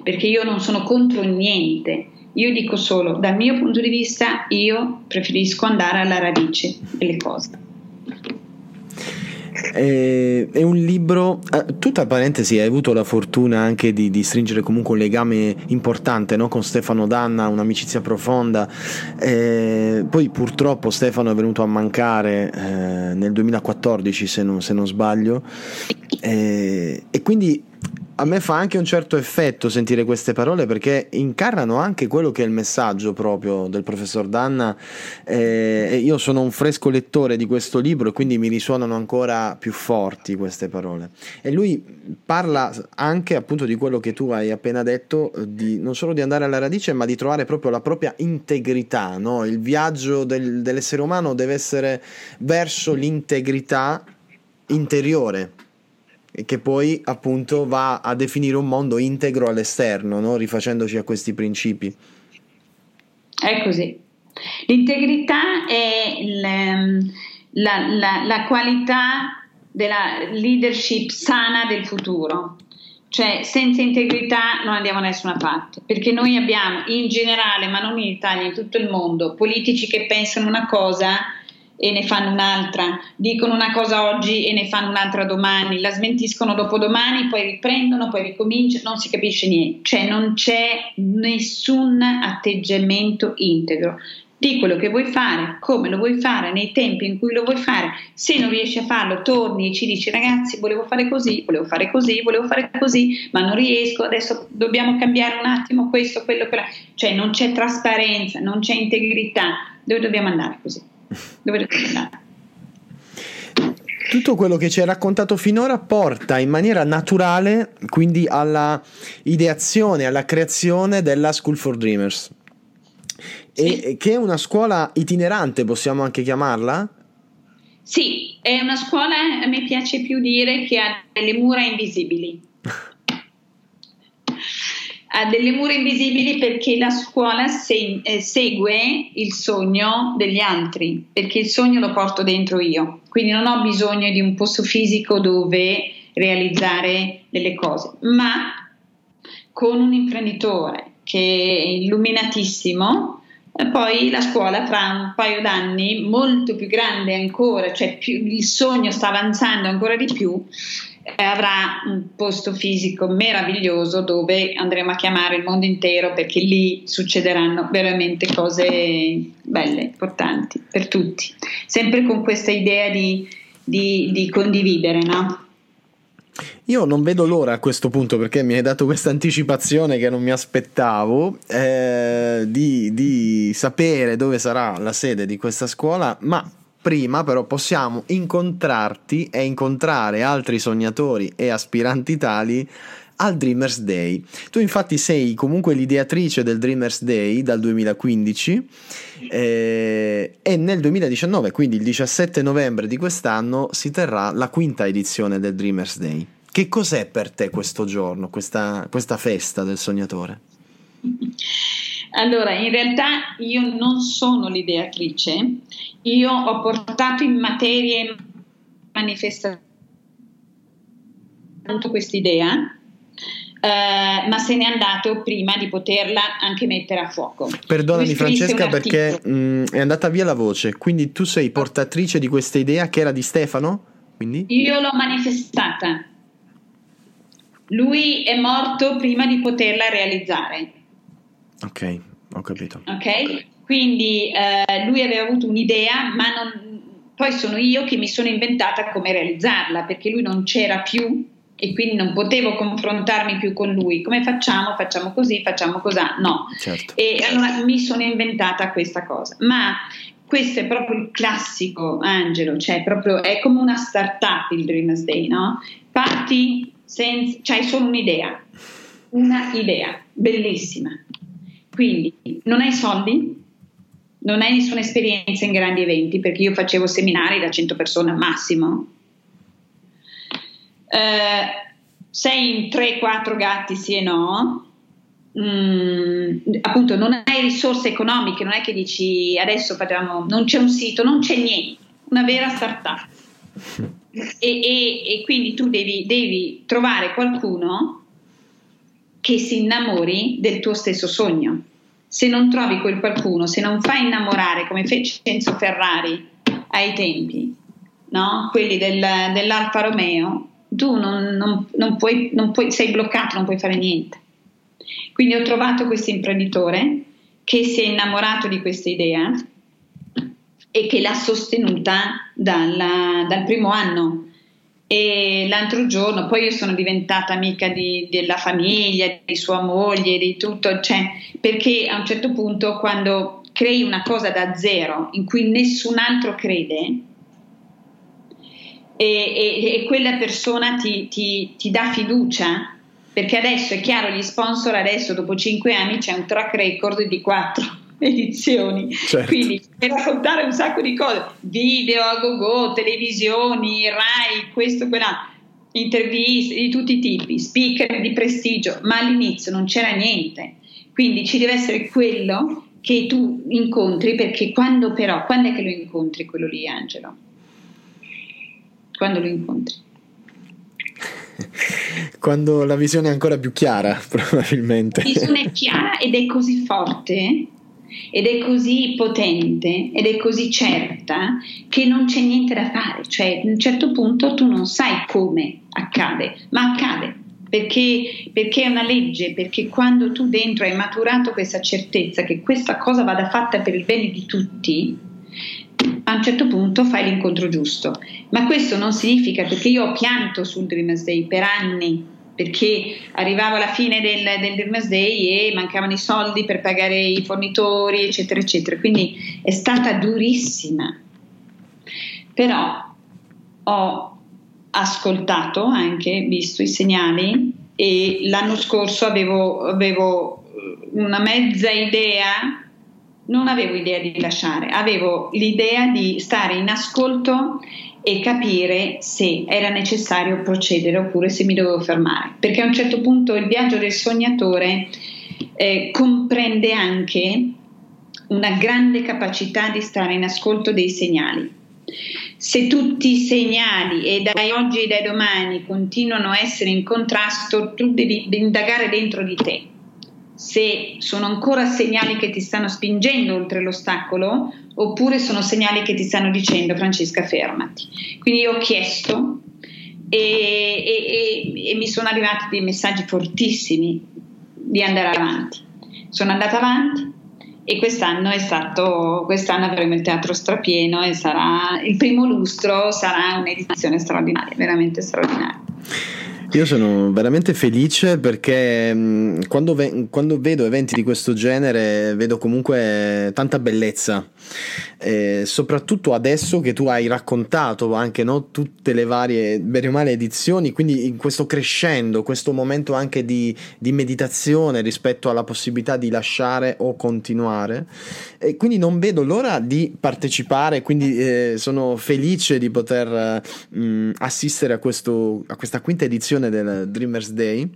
perché io non sono contro niente. Io dico solo, dal mio punto di vista, io preferisco andare alla radice delle cose. Eh, è un libro, eh, tutta parentesi, hai avuto la fortuna anche di, di stringere comunque un legame importante, no? Con Stefano D'Anna, un'amicizia profonda, eh, poi purtroppo Stefano è venuto a mancare eh, nel duemilaquattordici se non, se non sbaglio, eh, e quindi a me fa anche un certo effetto sentire queste parole, perché incarnano anche quello che è il messaggio proprio del professor D'Anna. Eh, io sono un fresco lettore di questo libro e quindi mi risuonano ancora più forti queste parole. E lui parla anche appunto di quello che tu hai appena detto, di non solo di andare alla radice, ma di trovare proprio la propria integrità, no? Il viaggio del, dell'essere umano deve essere verso l'integrità interiore, che poi appunto va a definire un mondo integro all'esterno, no? Rifacendoci a questi principi. È così. L'integrità è il, la, la, la qualità della leadership sana del futuro. Cioè, senza integrità non andiamo da nessuna parte, perché noi abbiamo in generale, ma non in Italia, in tutto il mondo, politici che pensano una cosa e ne fanno un'altra, dicono una cosa oggi e ne fanno un'altra domani, la smentiscono dopodomani, poi riprendono, poi ricominciano, non si capisce niente, cioè non c'è nessun atteggiamento integro di quello che vuoi fare, come lo vuoi fare, nei tempi in cui lo vuoi fare. Se non riesci a farlo, torni e ci dici: ragazzi, volevo fare così, volevo fare così, volevo fare così, ma non riesco, adesso dobbiamo cambiare un attimo questo, quello, quella. Cioè non c'è trasparenza, non c'è integrità. Dove dobbiamo andare così? Dove tutto quello che ci hai raccontato finora porta in maniera naturale quindi alla ideazione, alla creazione della School for Dreamers, sì. E che è una scuola itinerante, possiamo anche chiamarla? Sì, è una scuola, a me piace più dire, che ha delle mura invisibili. Ha delle mura invisibili perché la scuola se, eh, segue il sogno degli altri, perché il sogno lo porto dentro io, quindi non ho bisogno di un posto fisico dove realizzare delle cose, ma con un imprenditore che è illuminatissimo, eh, poi la scuola tra un paio d'anni molto più grande ancora, cioè più, il sogno sta avanzando ancora di più, avrà un posto fisico meraviglioso dove andremo a chiamare il mondo intero, perché lì succederanno veramente cose belle, importanti per tutti, sempre con questa idea di, di, di condividere, no? Io non vedo l'ora a questo punto, perché mi hai dato questa anticipazione che non mi aspettavo, eh, di, di sapere dove sarà la sede di questa scuola, ma prima però possiamo incontrarti e incontrare altri sognatori e aspiranti tali al Dreamers Day. Tu infatti sei comunque l'ideatrice del Dreamers Day dal duemilaquindici eh, e nel duemiladiciannove, quindi il diciassette novembre di quest'anno, si terrà la quinta edizione del Dreamers Day. Che cos'è per te questo giorno, questa, questa festa del sognatore? Allora, in realtà io non sono l'ideatrice, io ho portato in materie manifestazioni tanto quest'idea, Uh, ma se n'è andato prima di poterla anche mettere a fuoco. Perdonami Francesca, perché mh, è andata via la voce, quindi tu sei portatrice di questa idea che era di Stefano? Quindi? Io l'ho manifestata, lui è morto prima di poterla realizzare. Ok, ho capito. Ok, quindi uh, lui aveva avuto un'idea, ma non... poi sono io che mi sono inventata come realizzarla, perché lui non c'era più e quindi non potevo confrontarmi più con lui. Come facciamo? Facciamo così, facciamo cosà? No. Certo. E allora mi sono inventata questa cosa. Ma questo è proprio il classico, Angelo, cioè proprio è come una startup il Dreamers Day, no? Parti senza, cioè solo un'idea, una idea bellissima. Quindi non hai soldi, non hai nessuna esperienza in grandi eventi, perché io facevo seminari da cento persone al massimo. Uh, sei in tre quattro gatti sì e no, mm, appunto non hai risorse economiche, non è che dici adesso facciamo, non c'è un sito, non c'è niente, una vera startup. e, e, e quindi tu devi, devi trovare qualcuno che si innamori del tuo stesso sogno. Se non trovi quel qualcuno, se non fai innamorare, come fece Enzo Ferrari ai tempi, no? Quelli del, dell'Alfa Romeo, tu non, non, non puoi, non puoi, sei bloccato, non puoi fare niente. Quindi ho trovato questo imprenditore che si è innamorato di questa idea e che l'ha sostenuta dalla, dal primo anno. E l'altro giorno, poi io sono diventata amica di, della famiglia, di sua moglie, di tutto, cioè, perché a un certo punto, quando crei una cosa da zero in cui nessun altro crede, E, e, e quella persona ti, ti, ti dà fiducia, perché adesso è chiaro, gli sponsor adesso dopo cinque anni c'è un track record di quattro edizioni, certo. Quindi per raccontare un sacco di cose, video a gogo, televisioni, Rai, questo, quella, interviste di tutti i tipi, speaker di prestigio, ma all'inizio non c'era niente. Quindi ci deve essere quello che tu incontri, perché quando però, quando è che lo incontri quello lì, Angelo? Quando lo incontri? Quando la visione è ancora più chiara, probabilmente. La visione è chiara ed è così forte, ed è così potente, ed è così certa, che non c'è niente da fare. Cioè, a un certo punto tu non sai come accade, ma accade. Perché, perché è una legge, perché quando tu dentro hai maturato questa certezza che questa cosa vada fatta per il bene di tutti, a un certo punto fai l'incontro giusto. Ma questo non significa, perché io ho pianto sul Dreamers Day per anni, perché arrivavo alla fine del, del Dreamers Day e mancavano i soldi per pagare i fornitori, eccetera eccetera, quindi è stata durissima. Però ho ascoltato, anche visto i segnali, e l'anno scorso avevo, avevo una mezza idea. Non avevo idea di lasciare, avevo l'idea di stare in ascolto e capire se era necessario procedere oppure se mi dovevo fermare, perché a un certo punto il viaggio del sognatore eh, comprende anche una grande capacità di stare in ascolto dei segnali. Se tutti i segnali, e dai oggi e dai domani, continuano a essere in contrasto, tu devi indagare dentro di te. Se sono ancora segnali che ti stanno spingendo oltre l'ostacolo, oppure sono segnali che ti stanno dicendo Francesca fermati. Quindi io ho chiesto e, e, e, e mi sono arrivati dei messaggi fortissimi di andare avanti. Sono andata avanti e quest'anno è stato, quest'anno avremo il teatro strapieno e sarà il primo lustro, sarà un'edizione straordinaria, veramente straordinaria. Io sono veramente felice perché mh, quando, ve- quando vedo eventi di questo genere vedo comunque tanta bellezza, eh, soprattutto adesso che tu hai raccontato anche, no, tutte le varie bene o male edizioni, quindi in questo crescendo, questo momento anche di, di meditazione rispetto alla possibilità di lasciare o continuare, e quindi non vedo l'ora di partecipare, quindi eh, sono felice di poter mh, assistere a, questo, a questa quinta edizione del Dreamers Day.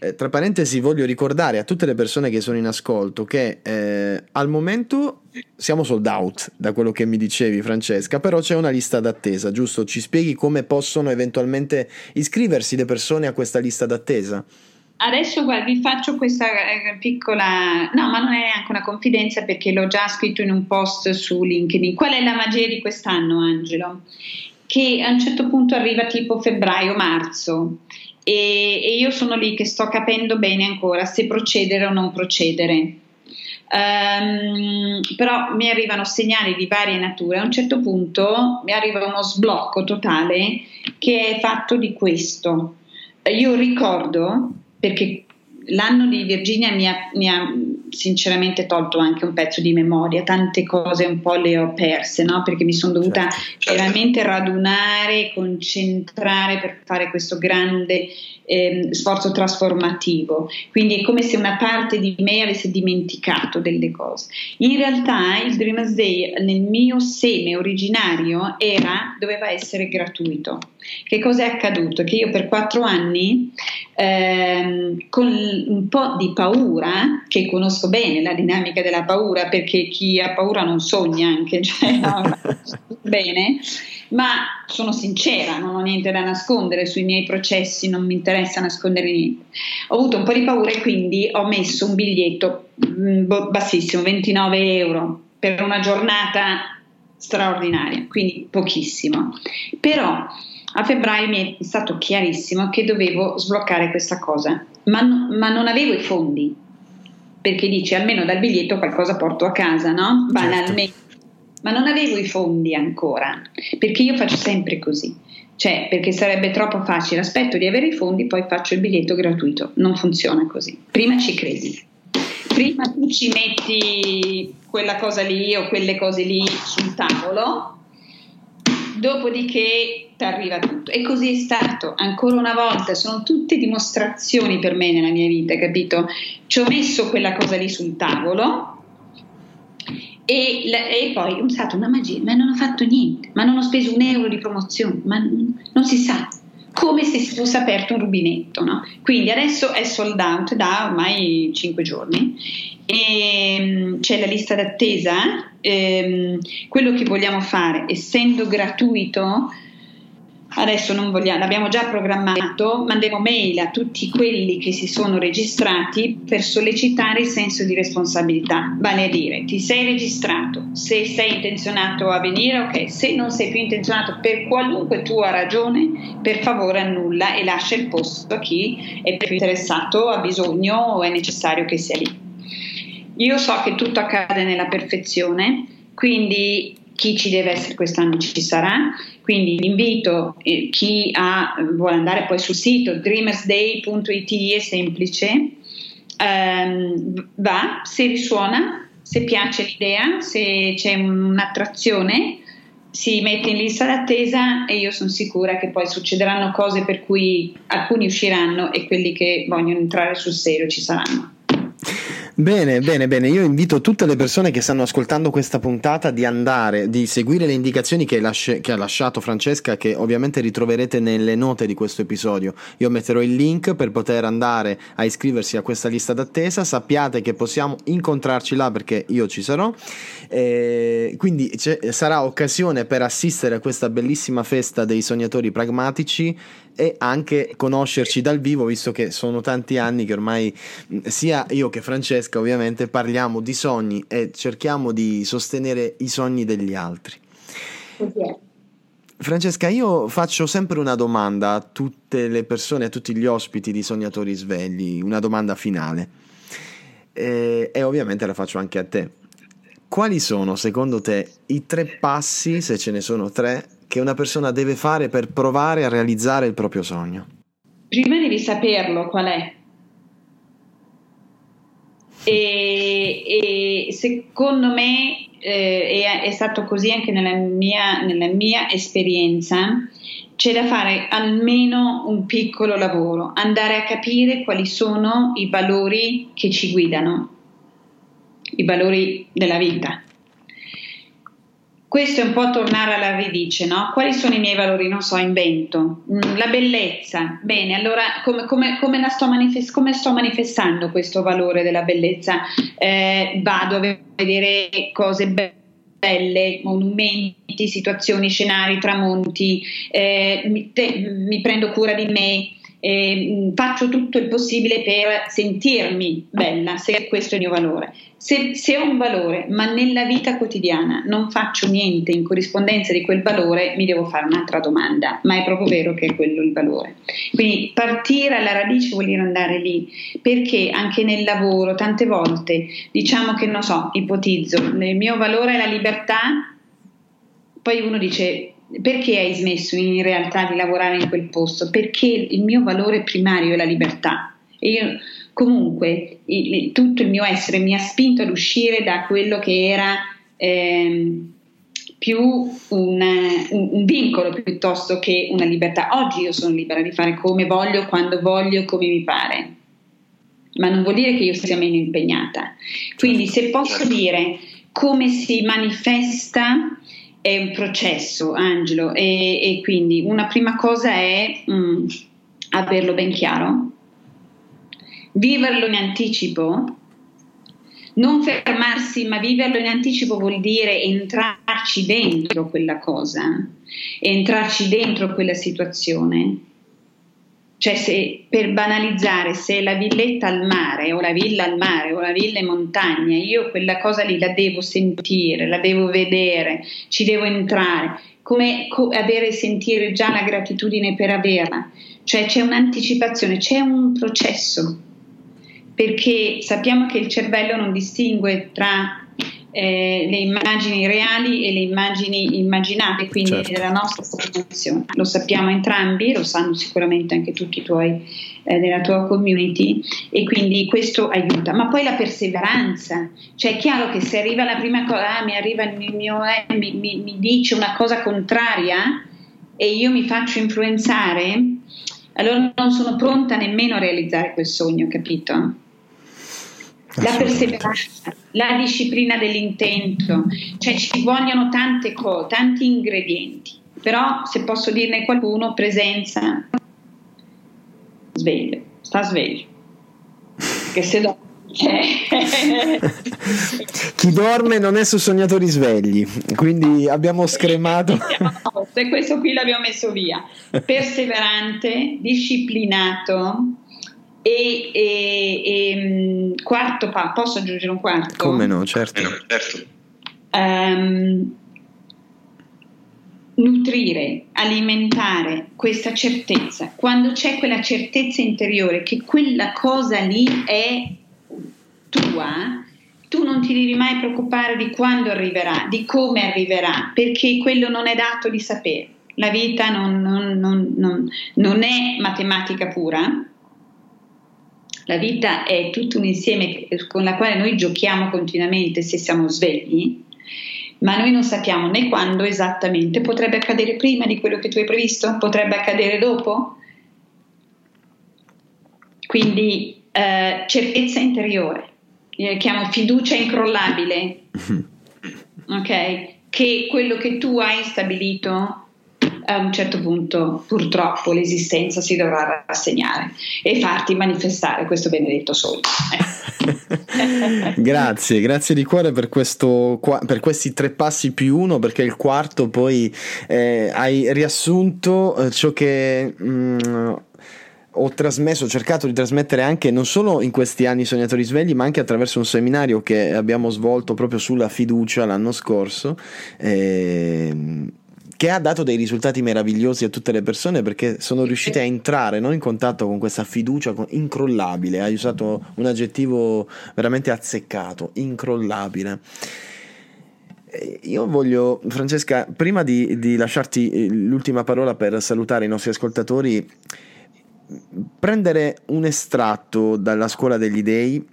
Eh, tra parentesi voglio ricordare a tutte le persone che sono in ascolto che eh, al momento siamo sold out, da quello che mi dicevi Francesca, però c'è una lista d'attesa, giusto? Ci spieghi come possono eventualmente iscriversi le persone a questa lista d'attesa? Adesso guarda, vi faccio questa piccola, no, ma non è neanche una confidenza perché l'ho già scritto in un post su LinkedIn. Qual è la magia di quest'anno, Angelo? Che a un certo punto arriva tipo febbraio-marzo e, e io sono lì che sto capendo bene ancora se procedere o non procedere, um, però mi arrivano segnali di varie nature. A un certo punto mi arriva uno sblocco totale che è fatto di questo. Io ricordo, perché l'anno di Virginia mi ha, mi ha sinceramente tolto anche un pezzo di memoria, tante cose un po' le ho perse, no? Perché mi sono dovuta certo. veramente radunare, concentrare per fare questo grande eh, sforzo trasformativo, quindi è come se una parte di me avesse dimenticato delle cose. In realtà il Dreamers Day nel mio seme originario era, doveva essere gratuito. Che cosa è accaduto? Che io per quattro anni ehm, con un po' di paura, che conosco bene la dinamica della paura perché chi ha paura non sogna anche, cioè, no, bene, ma sono sincera, non ho niente da nascondere sui miei processi, non mi interessa nascondere niente. Ho avuto un po' di paura e quindi ho messo un biglietto bassissimo, ventinove euro per una giornata straordinaria, quindi pochissimo, però a febbraio mi è stato chiarissimo che dovevo sbloccare questa cosa, ma, ma non avevo i fondi, perché dici almeno dal biglietto qualcosa porto a casa, no? Banalmente, certo. Ma non avevo i fondi ancora, perché io faccio sempre così, cioè perché sarebbe troppo facile, aspetto di avere i fondi poi faccio il biglietto gratuito, non funziona così, prima ci credi, prima tu ci metti quella cosa lì o quelle cose lì sul tavolo, dopodiché ti arriva tutto. E così è stato, ancora una volta, sono tutte dimostrazioni per me nella mia vita, capito? Ci ho messo quella cosa lì sul tavolo e, e poi è stata una magia, ma non ho fatto niente, ma non ho speso un euro di promozione, ma non, non si sa, come se si fosse aperto un rubinetto, no? Quindi adesso è sold out da ormai cinque giorni e c'è la lista d'attesa. Ehm, quello che vogliamo fare, essendo gratuito, adesso non vogliamo, l'abbiamo già programmato, manderemo mail a tutti quelli che si sono registrati per sollecitare il senso di responsabilità, vale a dire ti sei registrato, se sei intenzionato a venire, ok, se non sei più intenzionato per qualunque tua ragione per favore annulla e lascia il posto a chi è più interessato, ha bisogno o è necessario che sia lì. Io so che tutto accade nella perfezione, quindi chi ci deve essere quest'anno ci sarà, quindi l'invito, eh, chi ha, vuole andare poi sul sito dreamers day punto it, è semplice, ehm, va, se risuona, se piace l'idea, se c'è un'attrazione, si mette in lista d'attesa e io sono sicura che poi succederanno cose per cui alcuni usciranno e quelli che vogliono entrare sul serio ci saranno. Bene, bene, bene, io invito tutte le persone che stanno ascoltando questa puntata di andare, di seguire le indicazioni che, lasce, che ha lasciato Francesca, che ovviamente ritroverete nelle note di questo episodio. Io metterò il link per poter andare a iscriversi a questa lista d'attesa, sappiate che possiamo incontrarci là perché io ci sarò, eh, quindi sarà occasione per assistere a questa bellissima festa dei sognatori pragmatici e anche conoscerci dal vivo, visto che sono tanti anni che ormai sia io che Francesca ovviamente parliamo di sogni e cerchiamo di sostenere i sogni degli altri. Okay. Francesca, io faccio sempre una domanda a tutte le persone, a tutti gli ospiti di Sognatori Svegli, una domanda finale, e, e ovviamente la faccio anche a te. Quali sono, secondo te, i tre passi, se ce ne sono tre, che una persona deve fare per provare a realizzare il proprio sogno? Prima devi saperlo qual è. E, e secondo me eh, è, è stato così anche nella mia, nella mia esperienza. C'è da fare almeno un piccolo lavoro, andare a capire quali sono i valori che ci guidano, i valori della vita. Questo è un po' tornare alla radice, no? Quali sono i miei valori? Non so, invento. La bellezza. Bene, allora come, come, come, la sto, manifest- come sto manifestando questo valore della bellezza? Eh, vado a vedere cose belle, monumenti, situazioni, scenari, tramonti, eh, mi, te- mi prendo cura di me, eh, faccio tutto il possibile per sentirmi bella, se questo è il mio valore. Se, se ho un valore, ma nella vita quotidiana non faccio niente in corrispondenza di quel valore, mi devo fare un'altra domanda, ma è proprio vero che è quello il valore? Quindi partire alla radice vuol dire andare lì, perché anche nel lavoro tante volte diciamo che, non so, ipotizzo, il mio valore è la libertà, poi uno dice: perché hai smesso in realtà di lavorare in quel posto? Perché il mio valore primario è la libertà. E io, comunque, il, tutto il mio essere mi ha spinto ad uscire da quello che era ehm, più un, un, un vincolo piuttosto che una libertà. Oggi io sono libera di fare come voglio, quando voglio, come mi pare, ma non vuol dire che io sia meno impegnata. Quindi, se posso dire come si manifesta, è un processo, Angelo, e, e quindi una prima cosa è mh, averlo ben chiaro, viverlo in anticipo, non fermarsi, ma viverlo in anticipo vuol dire entrarci dentro quella cosa, entrarci dentro quella situazione. Cioè, se, per banalizzare, se la villetta al mare o la villa al mare o la villa in montagna, io quella cosa lì la devo sentire, la devo vedere, ci devo entrare, come co- avere e sentire già la gratitudine per averla. Cioè c'è un'anticipazione, c'è un processo, perché sappiamo che il cervello non distingue tra eh, le immagini reali e le immagini immaginate, quindi certo. Della nostra formazione. Lo sappiamo entrambi, lo sanno sicuramente anche tutti i tuoi, eh, della tua community, e quindi questo aiuta. Ma poi la perseveranza, cioè è chiaro che se arriva la prima cosa, ah, mi arriva il mio, eh, mi, mi, mi dice una cosa contraria e io mi faccio influenzare, allora non sono pronta nemmeno a realizzare quel sogno, capito? La perseveranza, la disciplina dell'intento, cioè ci vogliono tante cose, tanti ingredienti, però se posso dirne qualcuno, presenza, sveglio, sta sveglio, che se no... Chi dorme non è su Sognatori Svegli, quindi abbiamo scremato. E questo qui l'abbiamo messo via. Perseverante, disciplinato e, e, e quarto pa- posso aggiungere un quarto? Come no, certo. Um, nutrire, alimentare questa certezza. Quando c'è quella certezza interiore che quella cosa lì è tua, tu non ti devi mai preoccupare di quando arriverà, di come arriverà, perché quello non è dato di sapere. La vita non, non, non, non, non è matematica pura, la vita è tutto un insieme con la quale noi giochiamo continuamente se siamo svegli, ma noi non sappiamo né quando esattamente, potrebbe accadere prima di quello che tu hai previsto, potrebbe accadere dopo. Quindi eh, certezza interiore. Io chiamo fiducia incrollabile, ok? Che quello che tu hai stabilito, a un certo punto purtroppo l'esistenza si dovrà rassegnare e farti manifestare questo benedetto sogno. Grazie, grazie di cuore per, questo, per questi tre passi più uno, perché il quarto poi eh, hai riassunto ciò che... Mm, ho trasmesso, ho cercato di trasmettere anche non solo in questi anni Sognatori Svegli, ma anche attraverso un seminario che abbiamo svolto proprio sulla fiducia l'anno scorso, eh, che ha dato dei risultati meravigliosi a tutte le persone, perché sono riuscite a entrare, no, in contatto con questa fiducia incrollabile. Hai usato un aggettivo veramente azzeccato, incrollabile. Io voglio, Francesca, prima di, di lasciarti l'ultima parola per salutare i nostri ascoltatori, prendere un estratto dalla Scuola degli Dèi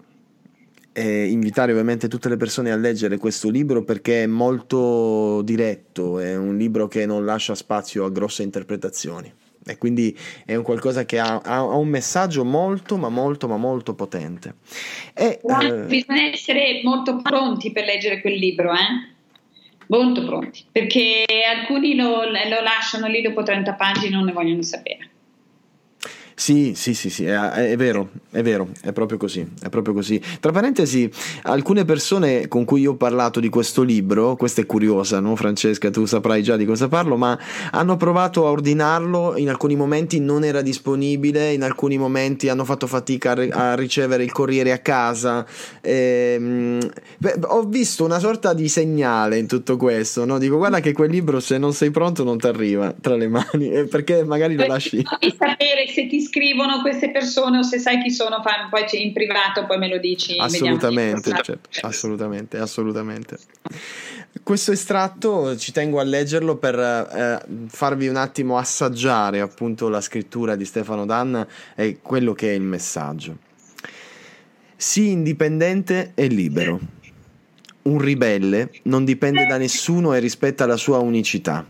e invitare ovviamente tutte le persone a leggere questo libro, perché è molto diretto, è un libro che non lascia spazio a grosse interpretazioni e quindi è un qualcosa che ha, ha un messaggio molto ma molto ma molto potente. E, eh... bisogna essere molto pronti per leggere quel libro, eh? Molto pronti, perché alcuni lo, lo lasciano lì dopo trenta pagine, non ne vogliono sapere. Sì, sì, sì, sì, è, è vero, è vero, è proprio così, è proprio così. Tra parentesi, alcune persone con cui io ho parlato di questo libro, questa è curiosa, no Francesca, tu saprai già di cosa parlo, ma hanno provato a ordinarlo, in alcuni momenti non era disponibile, in alcuni momenti hanno fatto fatica a, a ricevere il corriere a casa. E, beh, ho visto una sorta di segnale in tutto questo, no? Dico, guarda che quel libro, se non sei pronto, non ti arriva tra le mani, perché magari lo lasci. Puoi sapere se ti scrivono queste persone, o se sai chi sono, poi in privato poi me lo dici. Assolutamente, certo, assolutamente, assolutamente. Questo estratto ci tengo a leggerlo per eh, farvi un attimo assaggiare appunto la scrittura di Stefano D'Anna e quello che è il messaggio. Sii indipendente e libero. Un ribelle non dipende da nessuno e rispetta la sua unicità.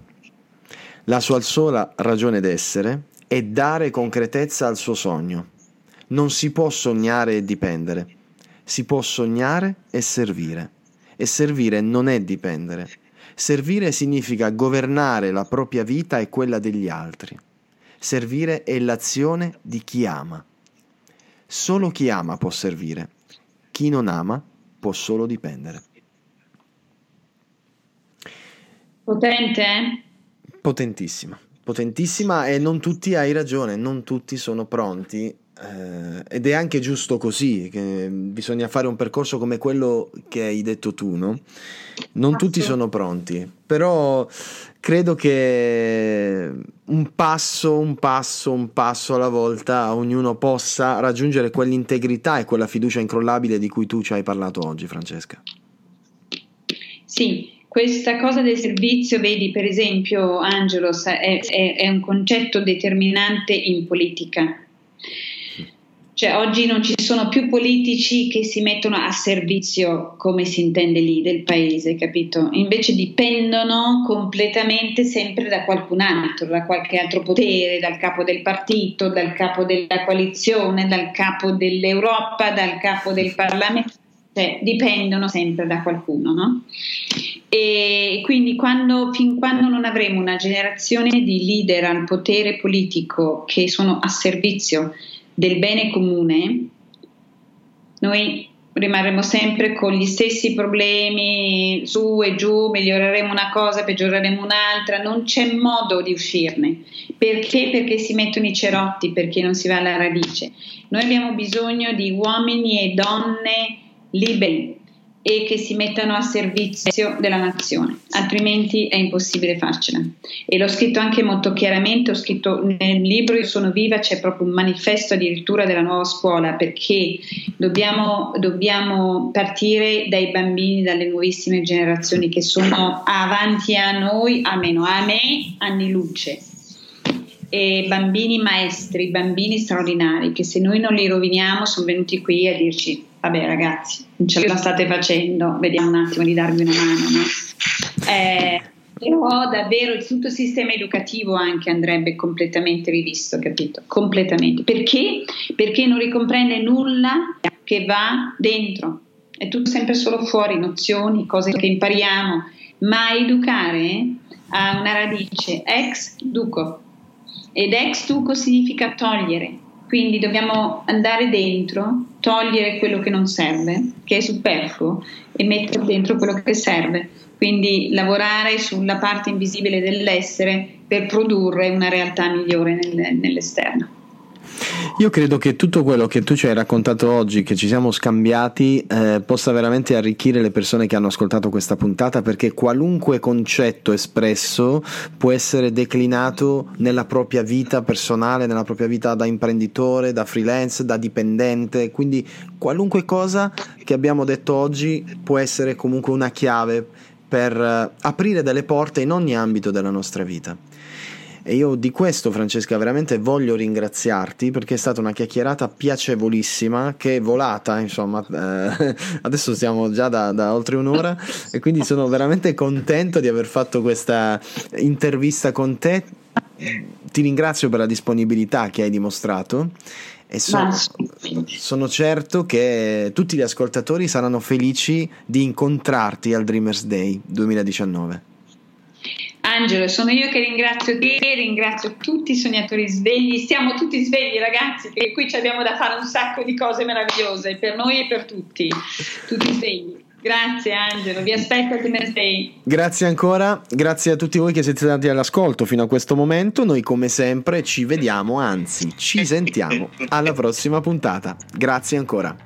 La sua sola ragione d'essere e dare concretezza al suo sogno. Non si può sognare e dipendere, si può sognare e servire. E servire non è dipendere. Servire significa governare la propria vita e quella degli altri. Servire è l'azione di chi ama. Solo chi ama può servire, chi non ama può solo dipendere. Potente, eh? Potentissima. Potentissima, e non tutti, hai ragione, non tutti sono pronti, eh, ed è anche giusto così, che bisogna fare un percorso come quello che hai detto tu, no? Non tutti sono pronti, però credo che un passo, un passo, un passo alla volta ognuno possa raggiungere quell'integrità e quella fiducia incrollabile di cui tu ci hai parlato oggi, Francesca. Sì. Questa cosa del servizio, vedi, per esempio, Angelo, è, è, è un concetto determinante in politica. Cioè, oggi non ci sono più politici che si mettono a servizio, come si intende lì, del paese, capito? Invece dipendono completamente sempre da qualcun altro, da qualche altro potere, dal capo del partito, dal capo della coalizione, dal capo dell'Europa, dal capo del Parlamento. Cioè, dipendono sempre da qualcuno, no? E quindi quando, fin quando non avremo una generazione di leader al potere politico che sono a servizio del bene comune, noi rimarremo sempre con gli stessi problemi, su e giù, miglioreremo una cosa, peggioreremo un'altra, non c'è modo di uscirne. Perché? Perché si mettono i cerotti, perché non si va alla radice. Noi abbiamo bisogno di uomini e donne liberi e che si mettano a servizio della nazione, altrimenti è impossibile farcela. E l'ho scritto anche molto chiaramente, ho scritto nel libro Io sono viva, c'è proprio un manifesto addirittura della nuova scuola, perché dobbiamo, dobbiamo partire dai bambini, dalle nuovissime generazioni che sono avanti a noi, almeno a me, anni luce. E bambini maestri, bambini straordinari, che se noi non li roviniamo sono venuti qui a dirci: vabbè ragazzi, non ce la state facendo, vediamo un attimo di darvi una mano, no? Eh, però davvero il tutto il sistema educativo anche andrebbe completamente rivisto, capito? Completamente. Perché? Perché non ricomprende nulla che va dentro, è tutto sempre solo fuori, nozioni, cose che impariamo, ma educare ha una radice ex duco, ed ex duco significa togliere. Quindi dobbiamo andare dentro, togliere quello che non serve, che è superfluo, e mettere dentro quello che serve. Quindi lavorare sulla parte invisibile dell'essere per produrre una realtà migliore nel, nell'esterno. Io credo che tutto quello che tu ci hai raccontato oggi, che ci siamo scambiati, eh, possa veramente arricchire le persone che hanno ascoltato questa puntata, perché qualunque concetto espresso può essere declinato nella propria vita personale, nella propria vita da imprenditore, da freelance, da dipendente, quindi qualunque cosa che abbiamo detto oggi può essere comunque una chiave per aprire delle porte in ogni ambito della nostra vita. E io di questo, Francesca, veramente voglio ringraziarti, perché è stata una chiacchierata piacevolissima, che è volata, insomma, eh, adesso siamo già da, da oltre un'ora e quindi sono veramente contento di aver fatto questa intervista con te. Ti ringrazio per la disponibilità che hai dimostrato e sono, sono certo che tutti gli ascoltatori saranno felici di incontrarti al Dreamers Day duemiladiciannove. Angelo, sono io che ringrazio te, ringrazio tutti i sognatori svegli, siamo tutti svegli ragazzi, perché qui ci abbiamo da fare un sacco di cose meravigliose per noi e per tutti, tutti svegli. Grazie Angelo, vi aspetto al Dreamers Day. Grazie ancora, grazie a tutti voi che siete stati all'ascolto fino a questo momento. Noi come sempre ci vediamo, anzi ci sentiamo alla prossima puntata. Grazie ancora.